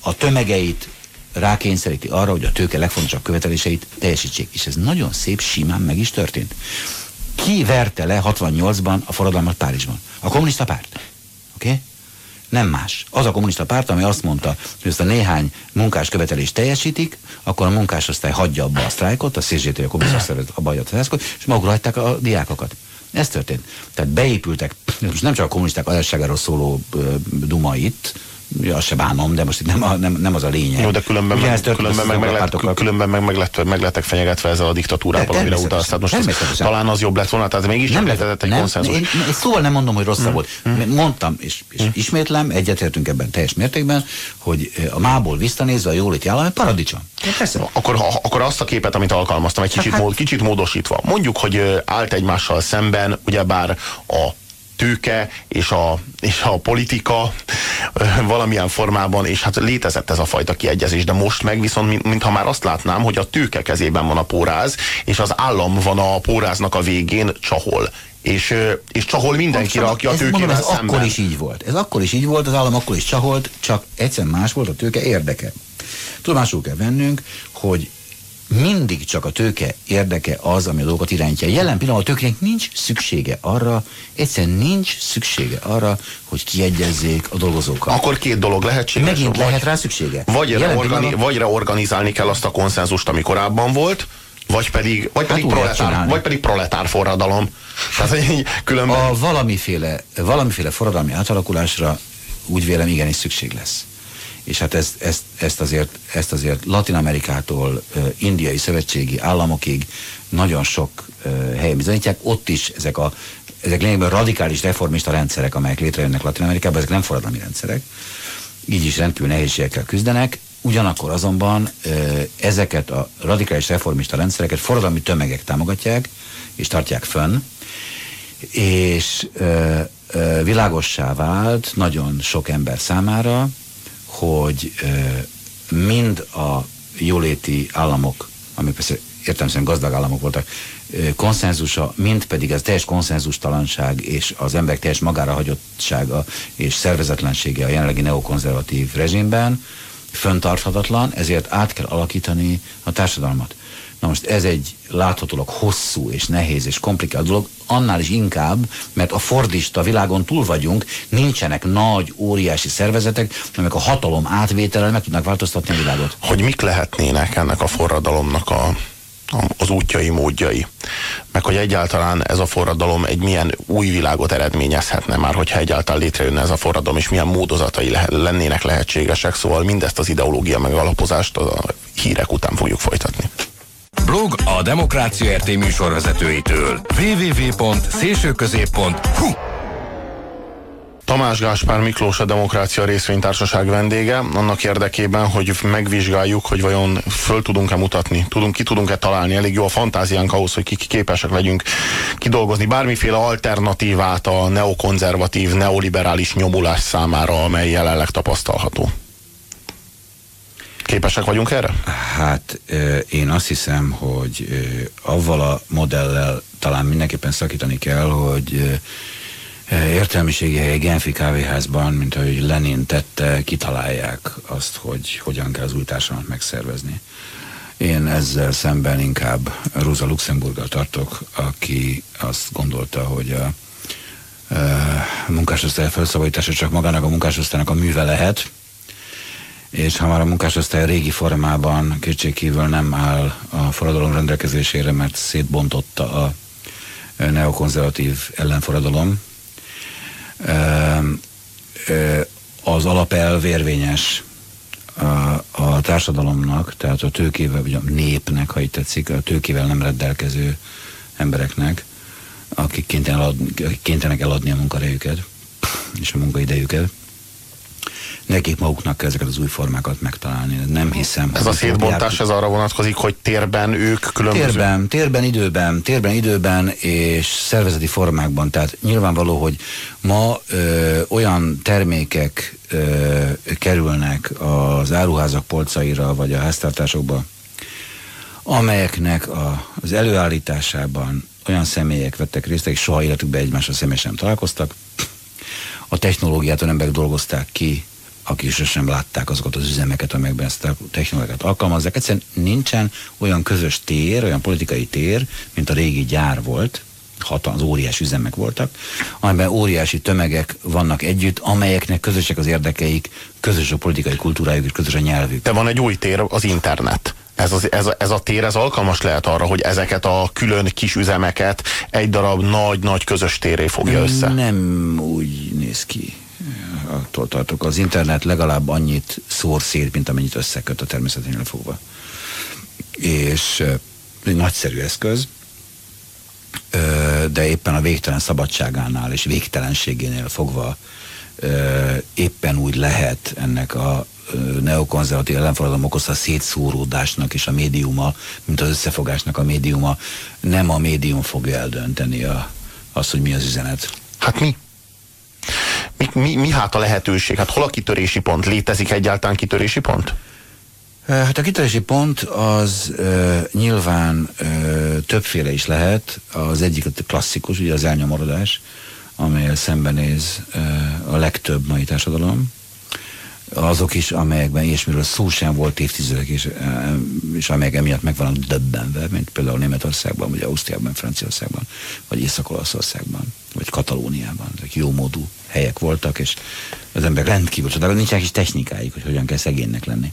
a tömegeit rákényszeríti arra, hogy a tőke legfontosabb követeléseit teljesítsék. És ez nagyon szép, simán meg is történt. Ki verte le 68-ban a forradalmat Párizsban? A kommunista párt. Oké? Nem más. Az a kommunista párt, ami azt mondta, hogy ezt a néhány munkás követelést teljesítik, akkor a munkásosztály hagyja abba a sztrájkot, a CGT, a kommunista szervezet abba hagyja a sztrájkot, és magukra hagyták a diákokat. Ez történt. Tehát beépültek, most nem csak a kommunisták adásságáról szóló duma itt, azt se bánom, de most itt nem az a lényeg. Jó, de különben meg lettek fenyegetve ezzel a diktatúrával, amire utaltál. Talán az jobb lett volna, tehát mégis nem lehetett egy konszenzus. Én szóval nem mondom, hogy rosszabb volt. Mondtam, és ismétlem, egyetértünk ebben teljes mértékben, hogy a mából visszanézve a jóléti állam paradicsom. Akkor azt a képet, amit alkalmaztam, egy kicsit módosítva. Mondjuk, hogy állt egymással szemben, ugyebár a tőke és a politika valamilyen formában, és hát létezett ez a fajta kiegyezés, de most meg viszont mintha már azt látnám, hogy a tőke kezében van a póráz, és az állam van a póráznak a végén csahol. és csahol mindenkire, aki a tőkével szemben. Akkor is így volt. Ez akkor is így volt, az állam akkor is csaholt, csak egyszerűen más volt a tőke érdeke. Tudomásul kell vennünk, hogy mindig csak a tőke érdeke az, ami a dolgokat irányítja. Jelen pillanatban a tőkének nincs szüksége arra, egyszerűen nincs szüksége arra, hogy kiegyezzék a dolgozókat. Akkor két dolog lehetséges. Megint lehet rá szüksége. Vagy reorganizálni kell azt a konszenzust, ami korábban volt, vagy pedig proletár forradalom. Tehát, különben... A valamiféle forradalmi átalakulásra úgy vélem igenis szükség lesz. És hát ezt azért Latin-Amerikától indiai szövetségi államokig nagyon sok helyen bizonyítják. Ott is ezek lényegben radikális reformista rendszerek, amelyek létrejönnek Latin-Amerikában, ezek nem forradalmi rendszerek. Így is rendkívül nehézségekkel küzdenek. Ugyanakkor azonban ezeket a radikális reformista rendszereket forradalmi tömegek támogatják és tartják fönn, és világossá vált nagyon sok ember számára, hogy mind a jóléti államok, amik persze értelemszerűen gazdag államok voltak, konszenzusa, mind pedig az teljes konszenzustalanság és az emberek teljes magára hagyottsága és szervezetlensége a jelenlegi neokonzervatív rezsimben föntarthatatlan, ezért át kell alakítani a társadalmat. Na most ez egy láthatólag hosszú és nehéz és komplikált dolog, annál is inkább, mert a fordista világon túl vagyunk, nincsenek nagy, óriási szervezetek, amelyek a hatalom átvétellel meg tudnak változtatni a világot. Hogy mik lehetnének ennek a forradalomnak az útjai, módjai? Meg hogy egyáltalán ez a forradalom egy milyen új világot eredményezhetne már, hogyha egyáltalán létrejönne ez a forradalom, és milyen módozatai lennének lehetségesek, szóval mindezt az ideológia megalapozást a hírek után fogjuk folytatni. Blog a Demokrácia RT műsorvezetőitől. www.szélsőközép.hu Tamás Gáspár Miklós a Demokrácia Részvénytársaság vendége, annak érdekében, hogy megvizsgáljuk, hogy vajon föl tudunk-e mutatni, ki tudunk-e találni, elég jó a fantáziánk ahhoz, hogy képesek legyünk kidolgozni bármiféle alternatívát a neokonzervatív, neoliberális nyomulás számára, amely jelenleg tapasztalható. Képesek vagyunk erre? Hát én azt hiszem, hogy avval a modellel talán mindenképpen szakítani kell, hogy értelmiségi helyi Genfi kávéházban, mint ahogy Lenin tette, kitalálják azt, hogy hogyan kell az új társadalmat megszervezni. Én ezzel szemben inkább Rosa Luxemburggal tartok, aki azt gondolta, hogy a munkásosztály felszabadítása csak magának a munkásosztálynak a műve lehet, és ha már a munkásosztály régi formában kétségkívül nem áll a forradalom rendelkezésére, mert szétbontotta a neokonzervatív ellenforradalom, az alapelv érvényes a társadalomnak, tehát a tőkével, vagy a népnek, ha így tetszik, a tőkével nem rendelkező embereknek, akik kénytelenek eladni a munkarejüket és a munkaidejüket. Nekik maguknak kell ezeket az új formákat megtalálni. Nem hiszem. Ez a szétbontás, ez arra vonatkozik, hogy térben ők különböző? Térben, időben és szervezeti formákban. Tehát nyilvánvaló, hogy ma olyan termékek kerülnek az áruházak polcaira, vagy a háztartásokba, amelyeknek az előállításában olyan személyek vettek részt, akik soha életükben egymással személyesen nem találkoztak. A technológiát olyan emberek dolgozták ki, akik sosem látták azokat az üzemeket, amelyekben ezt a technológiát alkalmazzák. Egyszerűen nincsen olyan közös tér, olyan politikai tér, mint a régi gyár volt, az óriás üzemek voltak, amelyben óriási tömegek vannak együtt, amelyeknek közösek az érdekeik, közös a politikai kultúrájuk és közös a nyelvük. De van egy új tér, az internet. Ez a tér, ez alkalmas lehet arra, hogy ezeket a külön kis üzemeket egy darab nagy-nagy közös térré fogja össze? Nem úgy néz ki. Attól tartok. Az internet legalább annyit szór szét, mint amennyit összeköt a természeténél fogva. És egy nagyszerű eszköz, de éppen a végtelen szabadságánál és végtelenségénél fogva éppen úgy lehet ennek a neokonzervatív ellenforradalom okozta a szétszóródásnak és a médiuma, mint az összefogásnak a médiuma. Nem a médium fogja eldönteni azt, hogy mi az üzenet. Hát mi? Mi hát a lehetőség? Hát hol a kitörési pont? Létezik egyáltalán kitörési pont? Hát a kitörési pont az nyilván többféle is lehet. Az egyik klasszikus, ugye az elnyomorodás, amelyel szembenéz a legtöbb mai társadalom. Azok is, amelyekben ilyesmiről szó sem volt évtizedek, és amelyek emiatt meg vannak döbbenve, mint például Németországban, vagy Ausztriában, Franciaországban, vagy Észak-Olaszországban, vagy Katalóniában. Ezek jó módú helyek voltak, és az emberek rendkívül csodálkoznak, nincsenek is technikáik, hogy hogyan kell szegénynek lenni,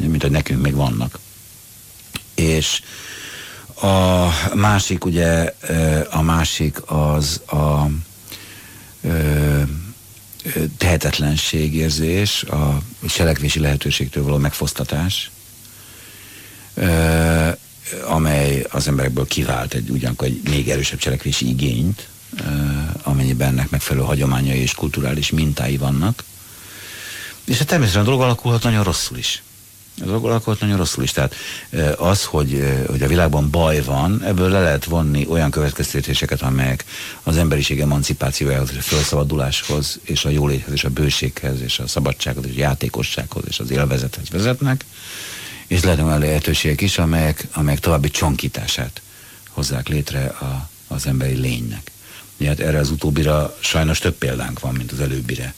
mint hogy nekünk még vannak. És a másik, ugye, az a tehetetlenségérzés, a cselekvési lehetőségtől való megfosztatás, amely az emberekből kivált ugyankor egy még erősebb cselekvési igényt, amennyiben ennek megfelelő hagyományai és kulturális mintái vannak. És természetesen a dolog alakulhat nagyon rosszul is. Tehát az, hogy a világban baj van, ebből le lehet vonni olyan következtetéseket, amelyek az emberiség emancipációjához, a felszabaduláshoz, és a jóléthez, és a bőséghez, és a szabadsághoz, és a játékossághoz, és az élvezethez vezetnek, és lehet olyan lehetőségek is, amelyek további csonkítását hozzák létre az emberi lénynek. Hát erre az utóbbira sajnos több példánk van, mint az előbbire.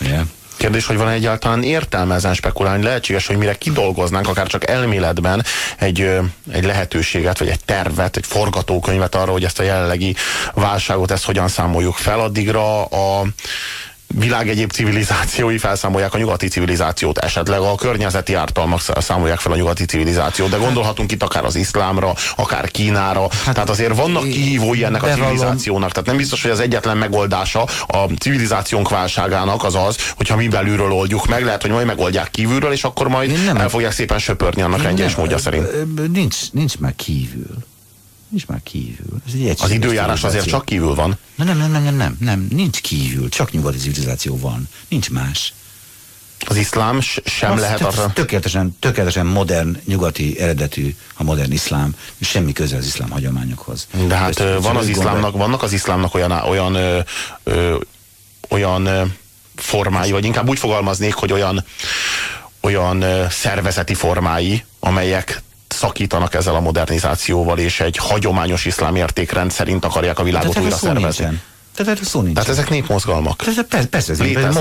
Ugye? Kérdés, hogy van egyáltalán értelme ezen spekulálni? Lehetséges, hogy mire kidolgoznánk, akár csak elméletben egy lehetőséget, vagy egy tervet, egy forgatókönyvet arra, hogy ezt a jelenlegi válságot, ezt hogyan számoljuk fel. Addigra a világ egyéb civilizációi felszámolják a nyugati civilizációt, esetleg a környezeti ártalmak számolják fel a nyugati civilizációt, de gondolhatunk itt akár az iszlámra, akár Kínára, tehát azért vannak kihívói ennek a civilizációnak, tehát nem biztos, hogy az egyetlen megoldása a civilizációnk válságának az az, hogyha mi belülről oldjuk meg, lehet, hogy majd megoldják kívülről, és akkor majd el fogják szépen söpörni annak rendjes módja szerint. Nincs már kívül. Az időjárás azért csak kívül van. Nem, nincs kívül, csak nyugati civilizáció van. Nincs más. Az iszlám sem lehet arra. Tökéletesen modern, nyugati eredetű a modern iszlám, és semmi köze az iszlám hagyományokhoz. De hát vannak az iszlámnak olyan formái, vagy inkább úgy fogalmaznék, hogy olyan szervezeti formái, amelyek szakítanak ezzel a modernizációval, és egy hagyományos iszlám értékrend szerint akarják a világot újra szervezni. Tehát ezek népmozgalmak. Persze, ezek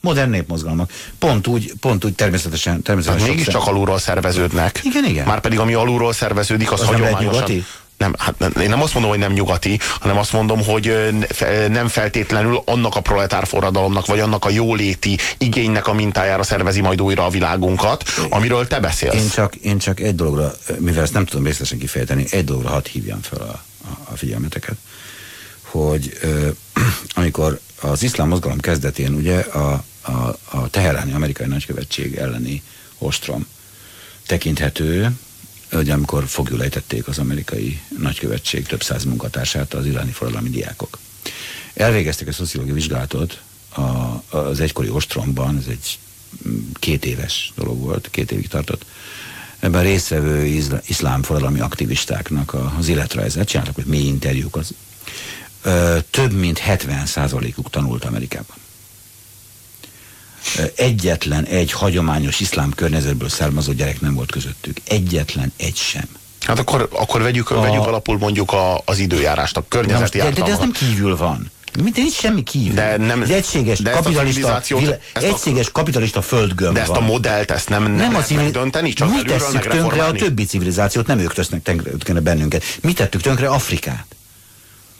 modern népmozgalmak. Pont úgy természetesen. Hát mégiscsak alulról szerveződnek. Igen. Márpedig ami alulról szerveződik, az hagyományosan... én nem azt mondom, hogy nem nyugati, hanem azt mondom, hogy nem feltétlenül annak a proletár forradalomnak, vagy annak a jóléti igénynek a mintájára szervezi majd újra a világunkat, amiről te beszélsz. Én csak egy dologra, mivel ezt nem tudom részletesen kifejteni, egy dologra hadd hívjam fel a figyelmeteket, hogy amikor az iszlám mozgalom kezdetén ugye a teheráni amerikai nagykövetség elleni ostrom tekinthető, hogy amikor foglyul ejtették az amerikai nagykövetség több száz munkatársát az iráni forradalmi diákok. Elvégeztek egy szociológiai vizsgálatot az egykori ostromban, ez egy 2 éves dolog volt, 2 évig tartott. Ebben résztvevő iszlám forradalmi aktivistáknak az életrajzát csináltak, hogy mély interjúkat. Több mint 70%-uk tanult Amerikában. Egyetlen egy hagyományos iszlám környezetből származó gyerek nem volt közöttük. Egyetlen egy sem. Hát akkor vegyük alapul mondjuk az időjárást, a környezeti ártalmat. De ez nem kívül van. Nincs semmi kívül. Ez egységes kapitalista földgömb. De ezt a modellt nem lehet megdönteni, csak mi tesszük tönkre a többi civilizációt, nem ők tesznek tönkre bennünket. Mi tettük tönkre Afrikát.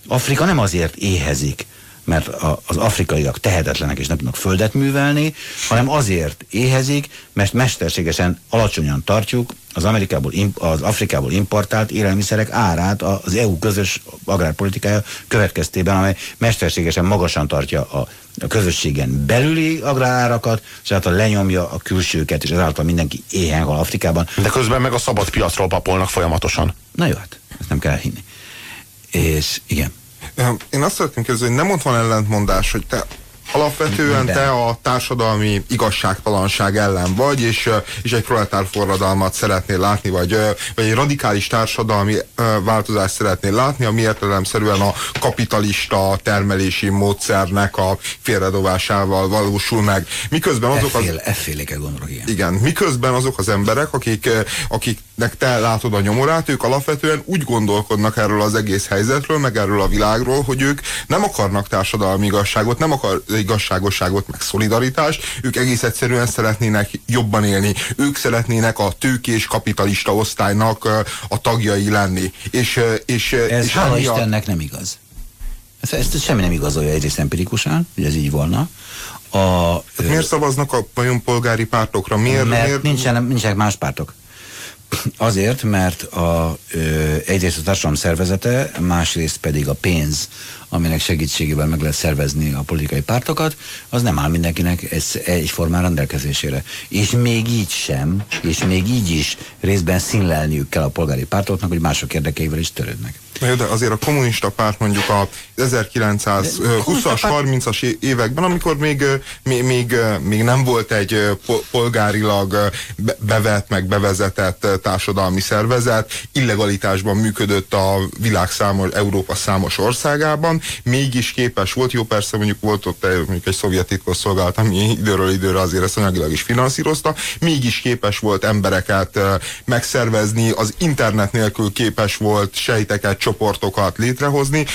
Afrika nem azért éhezik, mert az afrikaiak tehetetlenek és nem tudnak földet művelni, hanem azért éhezik, mert mesterségesen alacsonyan tartjuk az Afrikából importált élelmiszerek árát az EU közös agrárpolitikája következtében, amely mesterségesen magasan tartja a közösségen belüli agrárárakat, és által lenyomja a külsőket, és ezáltal mindenki éhen hal Afrikában. De közben meg a szabad piacról papolnak folyamatosan. Na jó, hát ezt nem kell hinni. És igen. Én azt szeretném kérdezni, hogy nem ott van ellentmondás, hogy te alapvetően te a társadalmi igazságtalanság ellen vagy, és egy proletár forradalmat szeretnél látni, vagy egy radikális társadalmi változást szeretnél látni, ami értelemszerűen a kapitalista termelési módszernek a félredobásával valósul meg. Miközben azok az... Efféleke gondolok, igen. Igen, miközben azok az emberek, akiknek te látod a nyomorát, ők alapvetően úgy gondolkodnak erről az egész helyzetről, meg erről a világról, hogy ők nem akarnak társadalmi igazságot, nem akarnak igazságosságot, meg szolidaritást, ők egész egyszerűen szeretnének jobban élni. Ők szeretnének a tőkés kapitalista osztálynak a tagjai lenni. És hála Istennek nem igaz. Ezt semmi nem igazolja egyrészt empirikusan, hogy ez így volna. Miért szavaznak a vajon polgári pártokra? Mert nincsenek más pártok. Azért, mert egyrészt a társadalom szervezete, másrészt pedig a pénz, aminek segítségével meg lehet szervezni a politikai pártokat, az nem áll mindenkinek egyformán rendelkezésére. És még így sem, és még így is részben színlelniük kell a polgári pártoknak, hogy mások érdekeivel is törődnek. Na jó, de azért a kommunista párt mondjuk a 1920-as, 30-as években, amikor még nem volt egy polgárilag bevett, meg bevezetett társadalmi szervezet, illegalitásban működött a világ számos, Európa számos országában, mégis képes volt, jó persze mondjuk volt ott mondjuk egy szovjet titkosszolgálat, ami időről időre azért ezt anyagilag is finanszírozta, mégis képes volt embereket megszervezni, az internet nélkül képes volt sejteket, csoportokat létrehozni,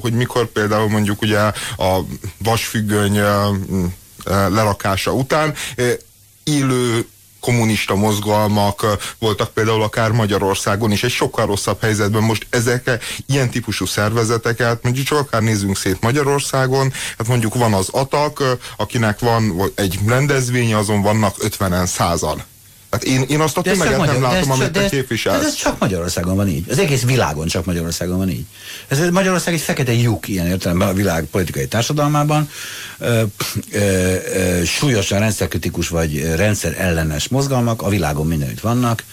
hogy mikor például mondjuk ugye a vasfüggöny lerakása után élő kommunista mozgalmak voltak például akár Magyarországon is, egy sokkal rosszabb helyzetben. Most ezek ilyen típusú szervezeteket, mondjuk csak akár nézzünk szét Magyarországon, hát mondjuk van az ATAK, akinek van egy rendezvénye, azon vannak 50-100-an. Hát én azt a tömeget nem látom, amit te képviselsz. Ez csak Magyarországon van így. Az egész világon csak Magyarországon van így. Ez Magyarország egy fekete lyuk ilyen értelemben a világ politikai társadalmában. Súlyosan rendszerkritikus vagy rendszerellenes mozgalmak a világon mindenütt vannak,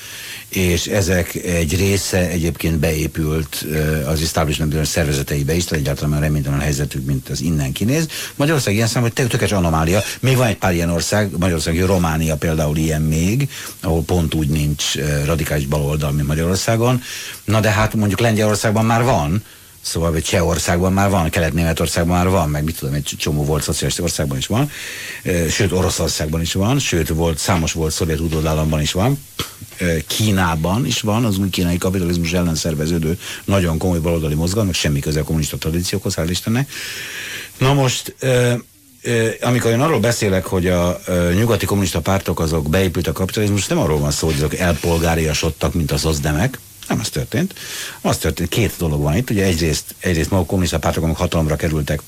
és ezek egy része egyébként beépült az establishment szervezeteibe is, tehát egyáltalán reménytelen helyzetük, mint az innen kinéz. Magyarország ilyen szám, hogy tökéletes anomália. Még van egy pár ilyen ország, Magyarország, Románia például ilyen még, ahol pont úgy nincs radikális baloldal, mint Magyarországon. Na de hát mondjuk Lengyelországban már van, szóval vagy Csehországban már van, Kelet-Németországban már van, meg mit tudom, egy csomó volt szocialista országban is van, sőt Oroszországban is van, sőt számos szovjet utódállamban is van, Kínában is van, az új kínai kapitalizmus ellen szerveződő nagyon komoly baloldali mozgalmak, semmi köze a kommunista tradíciókhoz, hál' Istennek. Na most... Amikor én arról beszélek, hogy a nyugati kommunista pártok azok beépült a kapitalizmus, nem arról van szó, hogy azok elpolgáriasodtak, mint az szozdemek. Nem, az történt. Az történt, két dolog van itt. Ugye egyrészt maguk kommunista pártok, amik hatalomra kerültek,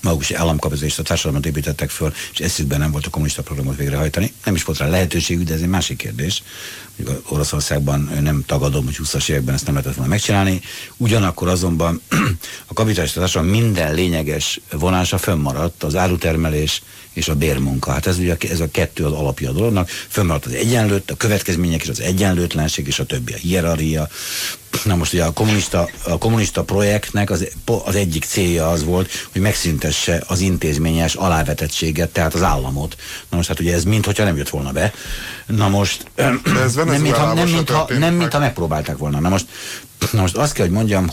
maguk is államkapitalizmust, a társadalmat építettek föl, és eszükben nem volt a kommunista programot végrehajtani. Nem is volt rá lehetőségük, de ez egy másik kérdés. Mondjuk Oroszországban nem tagadom, hogy 20-as években ezt nem lehetett volna megcsinálni. Ugyanakkor azonban a kapitalista társadalom minden lényeges vonása fönnmaradt, az árutermelés és a bérmunka. Hát ez a kettő az alapja a dolognak. Fönnmaradt az egyenlőt, a következmények és az egyenlőtlenség és a többi, a hierarchia. Na most ugye a kommunista projektnek az egyik célja az volt, hogy megszüntesse az intézményes alávetettséget, tehát az államot. Na most hát ugye ez minthogyha nem jött volna be. Na most nem mintha megpróbálták volna. Na most azt kell, hogy mondjam,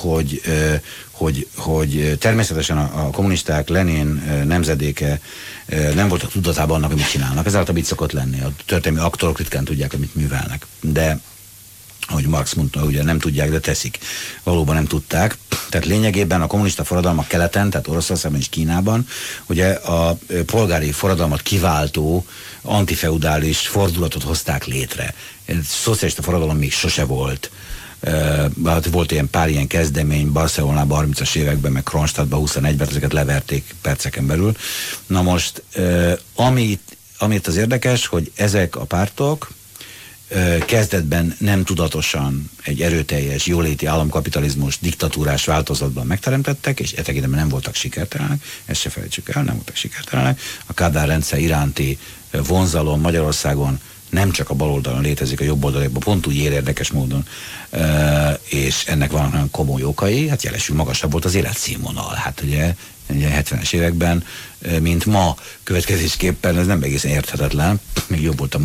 hogy természetesen a kommunisták, Lenin nemzedéke nem voltak tudatában annak, amit csinálnak. Ezáltal itt szokott lenni. A történelmi aktorok ritkán tudják, amit művelnek. De ahogy Marx mondta, ugye nem tudják, de teszik. Valóban nem tudták. Tehát lényegében a kommunista forradalmak keleten, tehát Oroszországban és Kínában, ugye a polgári forradalmat kiváltó antifeudális fordulatot hozták létre. Szocialista forradalom még sose volt. Hát volt pár ilyen kezdemény Barcelonában 30-as években, meg Kronstadtban 21-ben, ezeket leverték perceken belül. Na most, amit az érdekes, hogy ezek a pártok kezdetben nem tudatosan egy erőteljes, jóléti államkapitalizmus diktatúrás változatban megteremtettek, és e tekintetben nem voltak sikertelenek, ezt se felejtsük el, nem voltak sikertelenek. A Kádár rendszer iránti vonzalom Magyarországon nem csak a baloldalon létezik, a jobb oldalakban pont úgy él érdekes módon, és ennek vannak nagyon komoly okai, hát jelesül magasabb volt az életszínvonal, hát ugye 70-es években, mint ma, következésképpen ez nem egészen érthetetlen, még jobb volt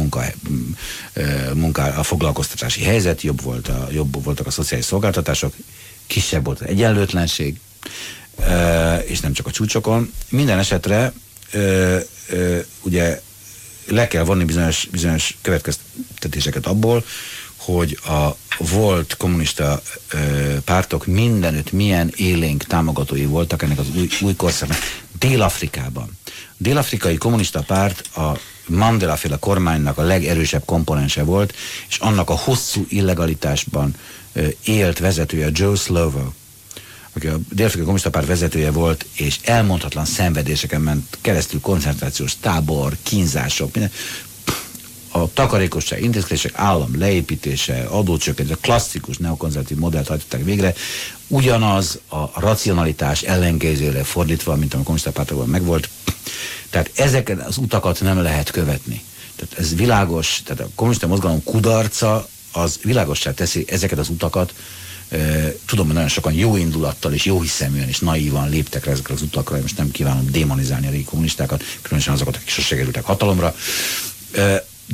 a a foglalkoztatási helyzet, jobb voltak a szociális szolgáltatások, kisebb volt az egyenlőtlenség, és nem csak a csúcsokon. Minden esetre ugye le kell vonni bizonyos következtetéseket abból, hogy a volt kommunista pártok mindenütt milyen élénk támogatói voltak ennek az új korszaknak. Dél-Afrikában. A dél-afrikai kommunista párt a Mandela-féle kormánynak a legerősebb komponense volt, és annak a hosszú illegalitásban élt vezetője Joe Slovo, aki a dél-afrikai kommunista párt vezetője volt, és elmondhatlan szenvedéseken ment keresztül, koncentrációs tábor, kínzások, minden. A takarékosság, intézkedések, állam leépítése, adócsökkentés, klasszikus neokonzervatív modellt hajtották végre, ugyanaz a racionalitás ellenkezőre fordítva, mint ami a kommunista pártokban megvolt. Tehát ezeket az utakat nem lehet követni. Tehát ez világos, tehát a kommunista mozgalom kudarca az világossá teszi ezeket az utakat. Tudom, hogy nagyon sokan jó indulattal és jó hiszeműen és naívan léptek rá ezekre az utakra, most nem kívánom démonizálni a régi kommunistákat, különösen azokat, akik sose kerültek hatalomra.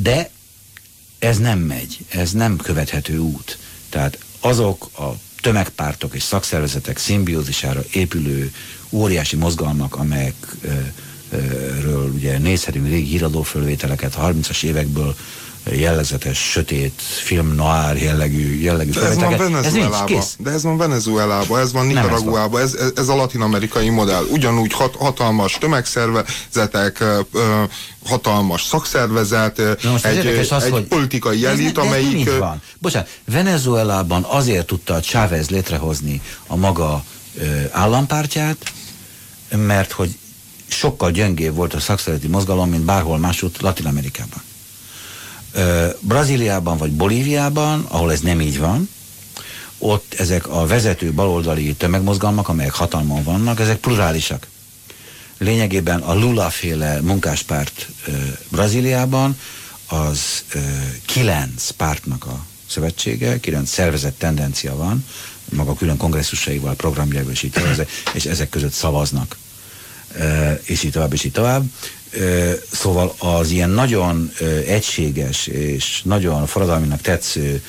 De ez nem megy, ez nem követhető út. Tehát azok a tömegpártok és szakszervezetek szimbiózisára épülő óriási mozgalmak, amelyekről ugye nézhetünk régi híradófölvételeket, 30-as évekből jellegzetes, sötét, film noir jellegű felvételeket. Ez nincs kész. De ez van Venezuelában, ez van Nicaraguában, ez a latin-amerikai modell. Ugyanúgy hatalmas tömegszervezetek, hatalmas szakszervezet, egy politikai elit, amelyik... Bocsánat, Venezuelában azért tudta Chávez létrehozni a maga állampártját, mert hogy sokkal gyöngébb volt a szakszervezeti mozgalom, mint bárhol másút Latin-Amerikában. Brazíliában vagy Bolíviában, ahol ez nem így van, ott ezek a vezető baloldali tömegmozgalmak, amelyek hatalmon vannak, ezek plurálisak. Lényegében a Lula-féle munkáspárt Brazíliában az 9 pártnak a szövetsége, 9 szervezett tendencia van, maga külön kongresszusaival, programjával és így tovább, és ezek között szavaznak. És így tovább, és így tovább. Szóval az ilyen nagyon egységes és nagyon forradalminak tetsző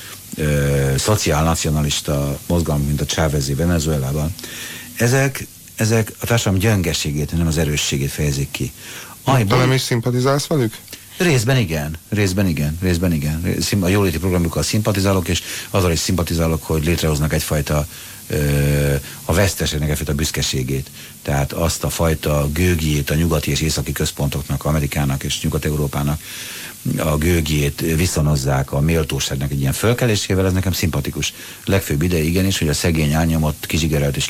szociálnacionalista mozgalmak, mint a Chávez-i Venezuelában, ezek a társadalom gyöngeségét, nem az erősségét fejezik ki. Talán is szimpatizálsz velük? Részben igen. A jóléti programjukkal szimpatizálok, és azzal is szimpatizálok, hogy létrehoznak egyfajta a veszteségnek egyfajta büszkeségét. Tehát azt a fajta gőgjét a nyugati és északi központoknak, Amerikának és Nyugat-Európának a gőgjét viszonozzák a méltóságnak egy ilyen fölkelésével, ez nekem szimpatikus. Legfőbb ide igenis, hogy a szegény elnyomott, kizsigerelt és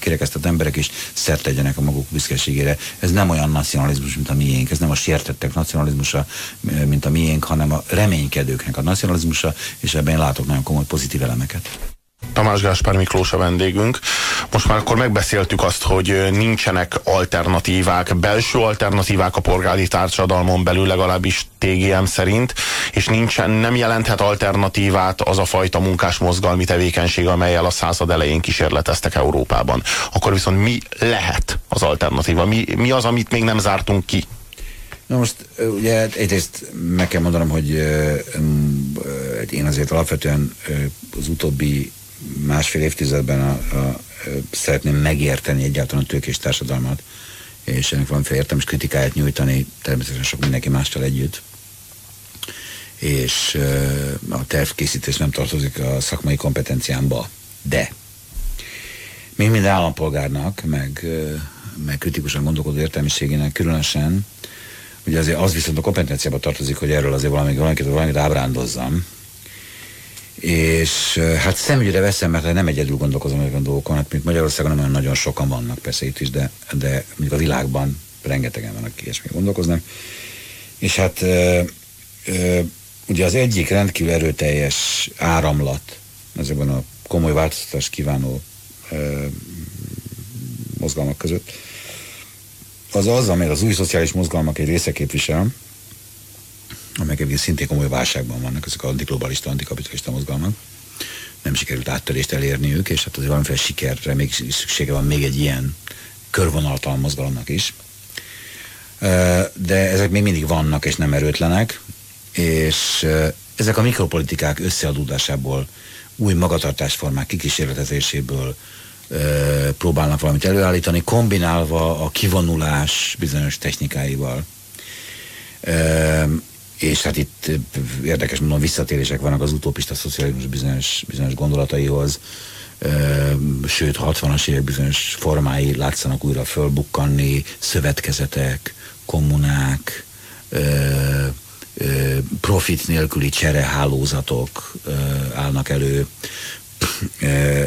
kirekesztett emberek is szert tegyenek a maguk büszkeségére. Ez nem olyan nacionalizmus, mint a miénk, ez nem a sértettek nacionalizmusa, mint a miénk, hanem a reménykedőknek a nacionalizmusa, és ebben látok nagyon komoly pozitív elemeket. Tamás Gáspár Miklós a vendégünk. Most már akkor megbeszéltük azt, hogy nincsenek alternatívák, belső alternatívák a polgári társadalmon belül, legalábbis TGM szerint, és nem jelenthet alternatívát az a fajta munkásmozgalmi tevékenység, amelyel a század elején kísérleteztek Európában. Akkor viszont mi lehet az alternatíva? Mi az, amit még nem zártunk ki? Na most ugye egyrészt meg kell mondanom, hogy én azért alapvetően az utóbbi másfél évtizedben szeretném megérteni egyáltalán a tőkés társadalmat, és ennek valamiféle értelmes kritikáját nyújtani, természetesen sok mindenki mással együtt. És a tervkészítés nem tartozik a szakmai kompetenciámba, de még minden állampolgárnak, meg kritikusan gondolkodó értelmiségének különösen, ugye azért az viszont a kompetenciába tartozik, hogy erről azért valamit ábrándozzam. És hát szemügyre veszem, mert nem egyedül gondolkozom ezeken a dolgokon, hát mint Magyarországon nem olyan nagyon sokan vannak, persze itt is, de mondjuk a világban rengetegen vannak, akik ilyesmi gondolkoznak. És hát ugye az egyik rendkívül erőteljes áramlat ezekben a komoly változtatást kívánó mozgalmak között az, amelyet az új szociális mozgalmak egy része képvisel, amelyek egyébként szintén komoly válságban vannak, ezek az antiglobalista, antikapitalista mozgalmak. Nem sikerült áttörést elérniük, és hát azért valamiféle sikerre még szüksége van még egy ilyen körvonaltalan mozgalomnak is. De ezek még mindig vannak, és nem erőtlenek, és ezek a mikropolitikák összeadódásából, új magatartásformák kikísérletezéséből próbálnak valamit előállítani, kombinálva a kivonulás bizonyos technikáival. És hát itt érdekes mondom, visszatérések vannak az utópista szocializmus bizonyos gondolataihoz, sőt, a 60-as évek bizonyos formái látszanak újra fölbukkanni, szövetkezetek, kommunák, profit nélküli cserehálózatok állnak elő.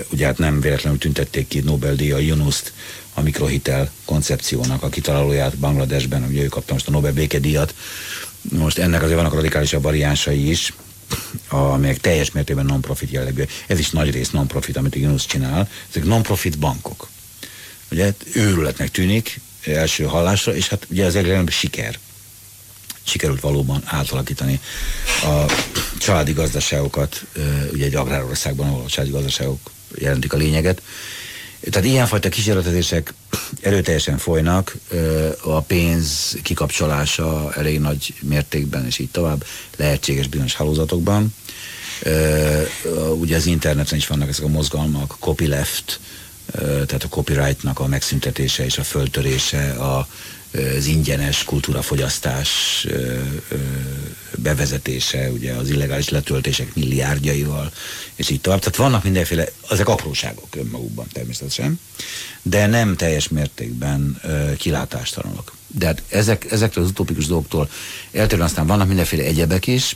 Ugye hát nem véletlenül tüntették ki Nobel-díja Yunuszt, a mikrohitel koncepciónak a kitalálóját Bangladesben, ugye ő kapta most a Nobel békedíjat. Most ennek azért vannak radikálisabb variánsai is, amelyek teljes mértékben non-profit jellegű. Ez is nagy rész non-profit, amit Yunus csinál. Ezek non-profit bankok. Ugye őrületnek tűnik első hallásra, és hát ugye az legnagyobb siker. Sikerült valóban átalakítani a családi gazdaságokat, ugye egy agrárországban, ahol a családi gazdaságok jelentik a lényeget. Tehát ilyenfajta kísérletezések erőteljesen folynak, a pénz kikapcsolása elég nagy mértékben, és így tovább, lehetséges bizonyos hálózatokban. Ugye az interneten is vannak ezek a mozgalmak, copyleft, tehát a copyrightnak a megszüntetése és a föltörése, az ingyenes kultúrafogyasztás bevezetése, ugye az illegális letöltések milliárdjaival, és így tovább. Tehát vannak mindenféle, ezek apróságok önmagukban természetesen, de nem teljes mértékben kilátástalanok. De hát ezektől az utópikus dolgoktól eltérően aztán vannak mindenféle egyebek is,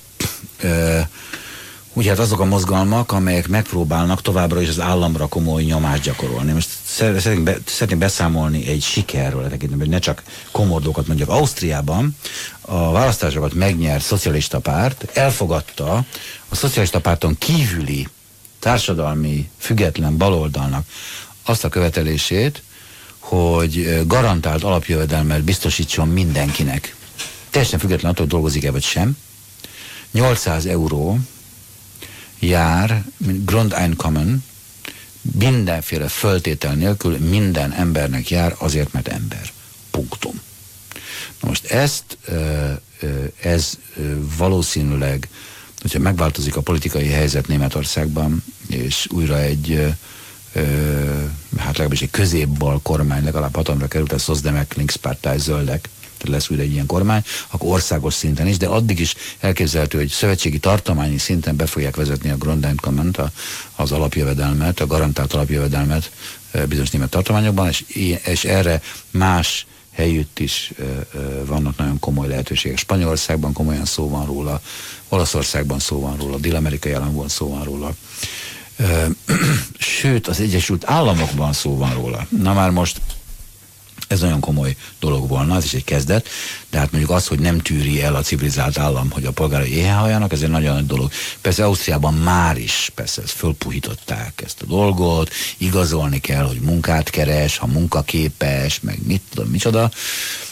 ugye hát azok a mozgalmak, amelyek megpróbálnak továbbra is az államra komoly nyomást gyakorolni. Most szeretném beszámolni egy sikerről, hogy ne csak komordókat mondjak. Ausztriában a választásokat megnyert szocialista párt elfogadta a szocialista párton kívüli társadalmi független baloldalnak azt a követelését, hogy garantált alapjövedelmet biztosítson mindenkinek. Teljesen független attól, hogy dolgozik-e vagy sem. 800 euró jár, mint Grundeinkommen, mindenféle föltétel nélkül minden embernek jár, azért, mert ember. Punktum. Na most ez valószínűleg, hogyha megváltozik a politikai helyzet Németországban, és újra egy, hát legalábbis egy középbal kormány, legalább hatalomra került a Szozdemek, Linkspartei, Zöldek, lesz újra egy ilyen kormány, akkor országos szinten is, de addig is elképzelhető, hogy szövetségi tartományi szinten be fogják vezetni a Grundeinkomment, az alapjövedelmet, a garantált alapjövedelmet bizonyos német tartományokban, és erre más helyütt is vannak nagyon komoly lehetőségek. Spanyolországban komolyan szó van róla, Olaszországban szó van róla, dél-amerikai államokban szó van róla. Sőt, az Egyesült Államokban szó van róla. Na már most ez nagyon komoly dolog volna, ez is egy kezdet, de hát mondjuk az, hogy nem tűri el a civilizált állam, hogy a polgárai éhen haljanak, ez egy nagyon nagy dolog. Persze Ausztriában már is, persze ezt fölpuhították ezt a dolgot, igazolni kell, hogy munkát keres, ha munkaképes, meg mit tudom, micsoda,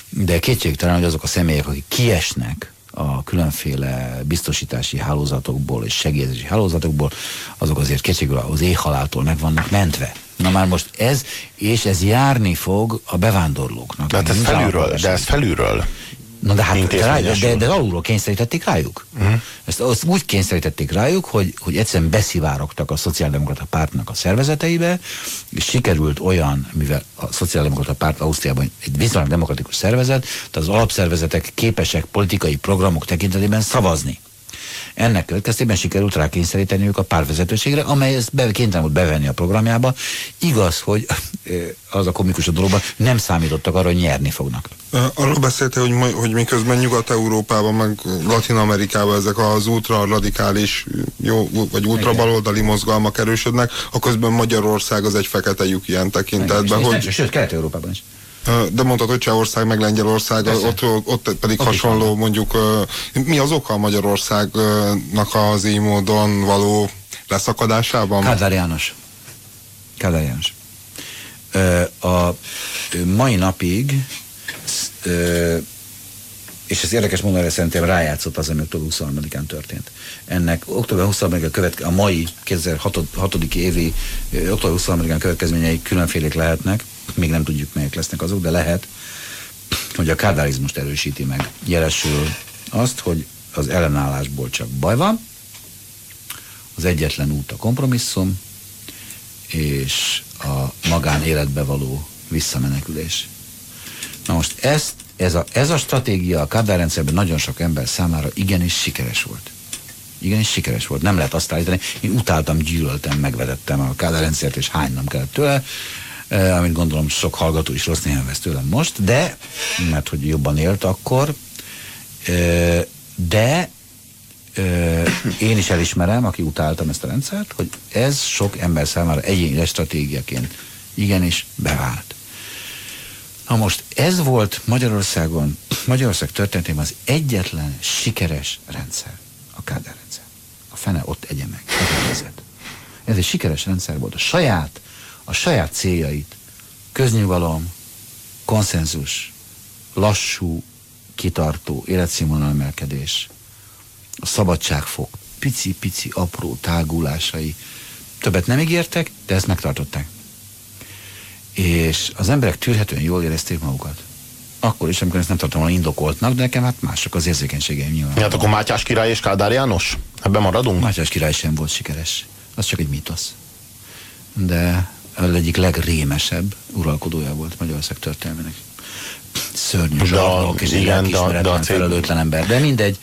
de kétségtelen, hogy azok a személyek, akik kiesnek a különféle biztosítási hálózatokból és segélyezési hálózatokból, azok azért kétségül az éhhaláltól meg vannak mentve. Na már most ez járni fog a bevándorlóknak. De ez felülről, Na de hát de alulról kényszerítették rájuk. Ezt úgy kényszerítették rájuk, hogy egyszerűen beszivárogtak a Szociáldemokrata Pártnak a szervezeteibe, és sikerült olyan, mivel a Szociáldemokrata Párt Ausztriában egy viszonylag demokratikus szervezet, tehát az alapszervezetek képesek politikai programok tekintetében szavazni. Ennek következtében sikerült rákényszeríteniük a pártvezetőségre, amely ezt kénytelen volt bevenni a programjába. Igaz, hogy az a komikus a dologban, nem számítottak arra, hogy nyerni fognak. Arról beszélte, hogy miközben Nyugat-Európában, meg Latin-Amerikában ezek az ultra-radikális, vagy ultra-baloldali mozgalmak erősödnek, aközben Magyarország az egy fekete lyuk ilyen tekintetben. Sőt, Kelet-Európában is. De mondtad, hogy Csehország meg Lengyelország, ott pedig ott hasonló, mondjuk, mi az oka Magyarországnak az így módon való leszakadásában? Kádár János. A mai napig és ez érdekes mondani, szerintem rájátszott az, ami október 23-án történt. Ennek október 23-án a mai 2006. évi október 23-án következményei különfélék lehetnek, még nem tudjuk, melyek lesznek azok, de lehet, hogy a kádárizmust erősíti meg. Jelesül azt, hogy az ellenállásból csak baj van, az egyetlen út a kompromisszum, és a magánéletbe való visszamenekülés. Na most ez a stratégia a Kádár rendszerben nagyon sok ember számára igenis sikeres volt. Igenis sikeres volt, nem lehet azt állítani. Én utáltam, gyűlöltem, megvedettem a Kádár rendszert, és hánynom kellett tőle, amit gondolom sok hallgató is rossz néhány vesz tőlem most, de, mert hogy jobban élt akkor, de én is elismerem, aki utáltam ezt a rendszert, hogy ez sok ember számára egyéni stratégiaként igenis bevált. Na most ez volt Magyarországon, Magyarország történetében az egyetlen sikeres rendszer, a Kádár rendszer. A fene ott egye meg, ez egy sikeres rendszer volt, a saját céljait, köznyugalom, konszenzus, lassú, kitartó életszínvonal emelkedés, a szabadságfok pici-pici apró tágulásai. Többet nem ígértek, de ezt megtartották. És az emberek tűrhetően jól érezték magukat. Akkor is, amikor ezt nem tartom volna indokoltnak, de nekem hát mások az érzékenységeim nyilván. Hát akkor Mátyás király és Kádár János? Ebben maradunk? Mátyás király sem volt sikeres. Az csak egy mítosz. De az egyik legrémesebb uralkodója volt Magyarország történelmének. Szörnyű zsarnok, és igen, ismeretlen, felelőtlen ember. De mindegy.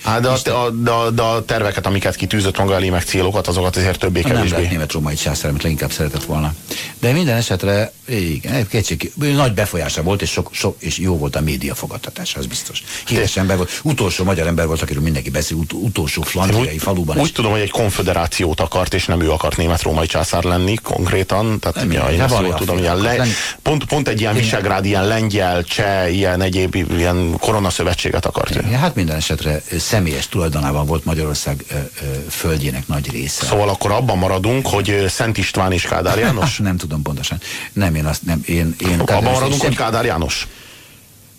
De a terveket, amiket kitűzött maga elé, meg célokat, azokat azért többé-kevésbé. Nem lett német-római császár, amit leginkább szeretett volna. De minden esetre, igen, kétség, nagy befolyása volt, és sok és jó volt a média fogadtatása, az biztos. Híres ember volt, utolsó magyar ember volt, akiről mindenki beszél, utolsó flandriai faluban. Úgy tudom, hogy egy konfederációt akart, és nem ő akart német-római császár lenni konkrétan. Tehát pont egy ilyen Visegrád, ilyen lengyel, cseh, ilyen egyéb ilyen koronaszövetséget akart. Ja, hát minden esetre személyes tulajdonában volt Magyarország földjének nagy része. Szóval akkor abban maradunk, hogy Szent István és Kádár János? Nem tudom pontosan. Nem, én azt nem. Abban maradunk, hogy Kádár János?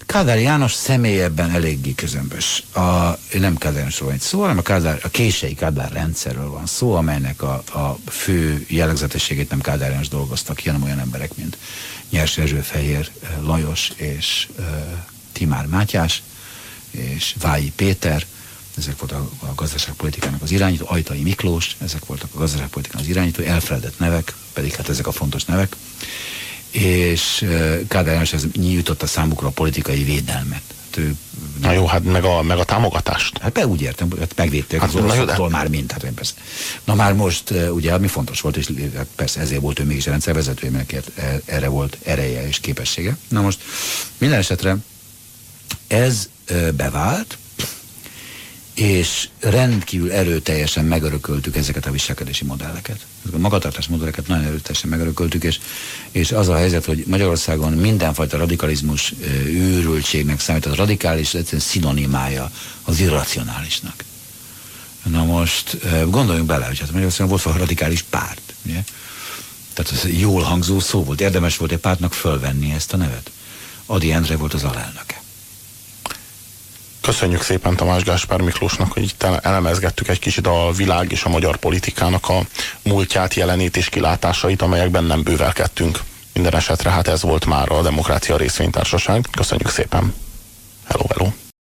Kádár János személyebben eléggé közömbös. Nem Kádár Jánosról van szó, hanem a késői Kádár rendszerről van szó, amelynek a fő jellegzetességét nem Kádár János dolgoztak ki, hanem olyan emberek, mint Nyers Rezső, Fehér Lajos és Timár Mátyás és Vályi Péter. Ezek voltak a gazdaságpolitikának az irányító, Ajtai Miklós, ezek voltak a gazdaságpolitikának az irányító, elfeledett nevek, pedig hát ezek a fontos nevek. És Kádár János nyújtotta számukra a politikai védelmet. Na jó, hát meg a támogatást. Hát be úgy értem, hogy megvédték az oroszoktól már mind. Hát persze. Na már most ugye, ami fontos volt, és persze ezért volt ő mégis a rendszervezető, mert erre volt ereje és képessége. Na most minden esetre ez bevált, és rendkívül erőteljesen megörököltük ezeket a viselkedési modelleket. Ezeket a magatartás modelleket nagyon erőteljesen megörököltük, és az a helyzet, hogy Magyarországon mindenfajta radikalizmus őrültségnek számít, az radikális egyszerűen szinonimája az irracionálisnak. Na most gondoljunk bele, hogy hát Magyarországon volt fel a radikális párt, ugye? Tehát ez jól hangzó szó volt, érdemes volt egy pártnak fölvenni ezt a nevet. Ady Endre volt az alelnöke. Köszönjük szépen Tamás Gáspár Miklósnak, hogy itt elemezgettük egy kicsit a világ és a magyar politikának a múltját, jelenét és kilátásait, amelyekben nem bővelkedtünk. Minden esetre hát ez volt már a Demokrácia Részvénytársaság. Köszönjük szépen. Hello, hello.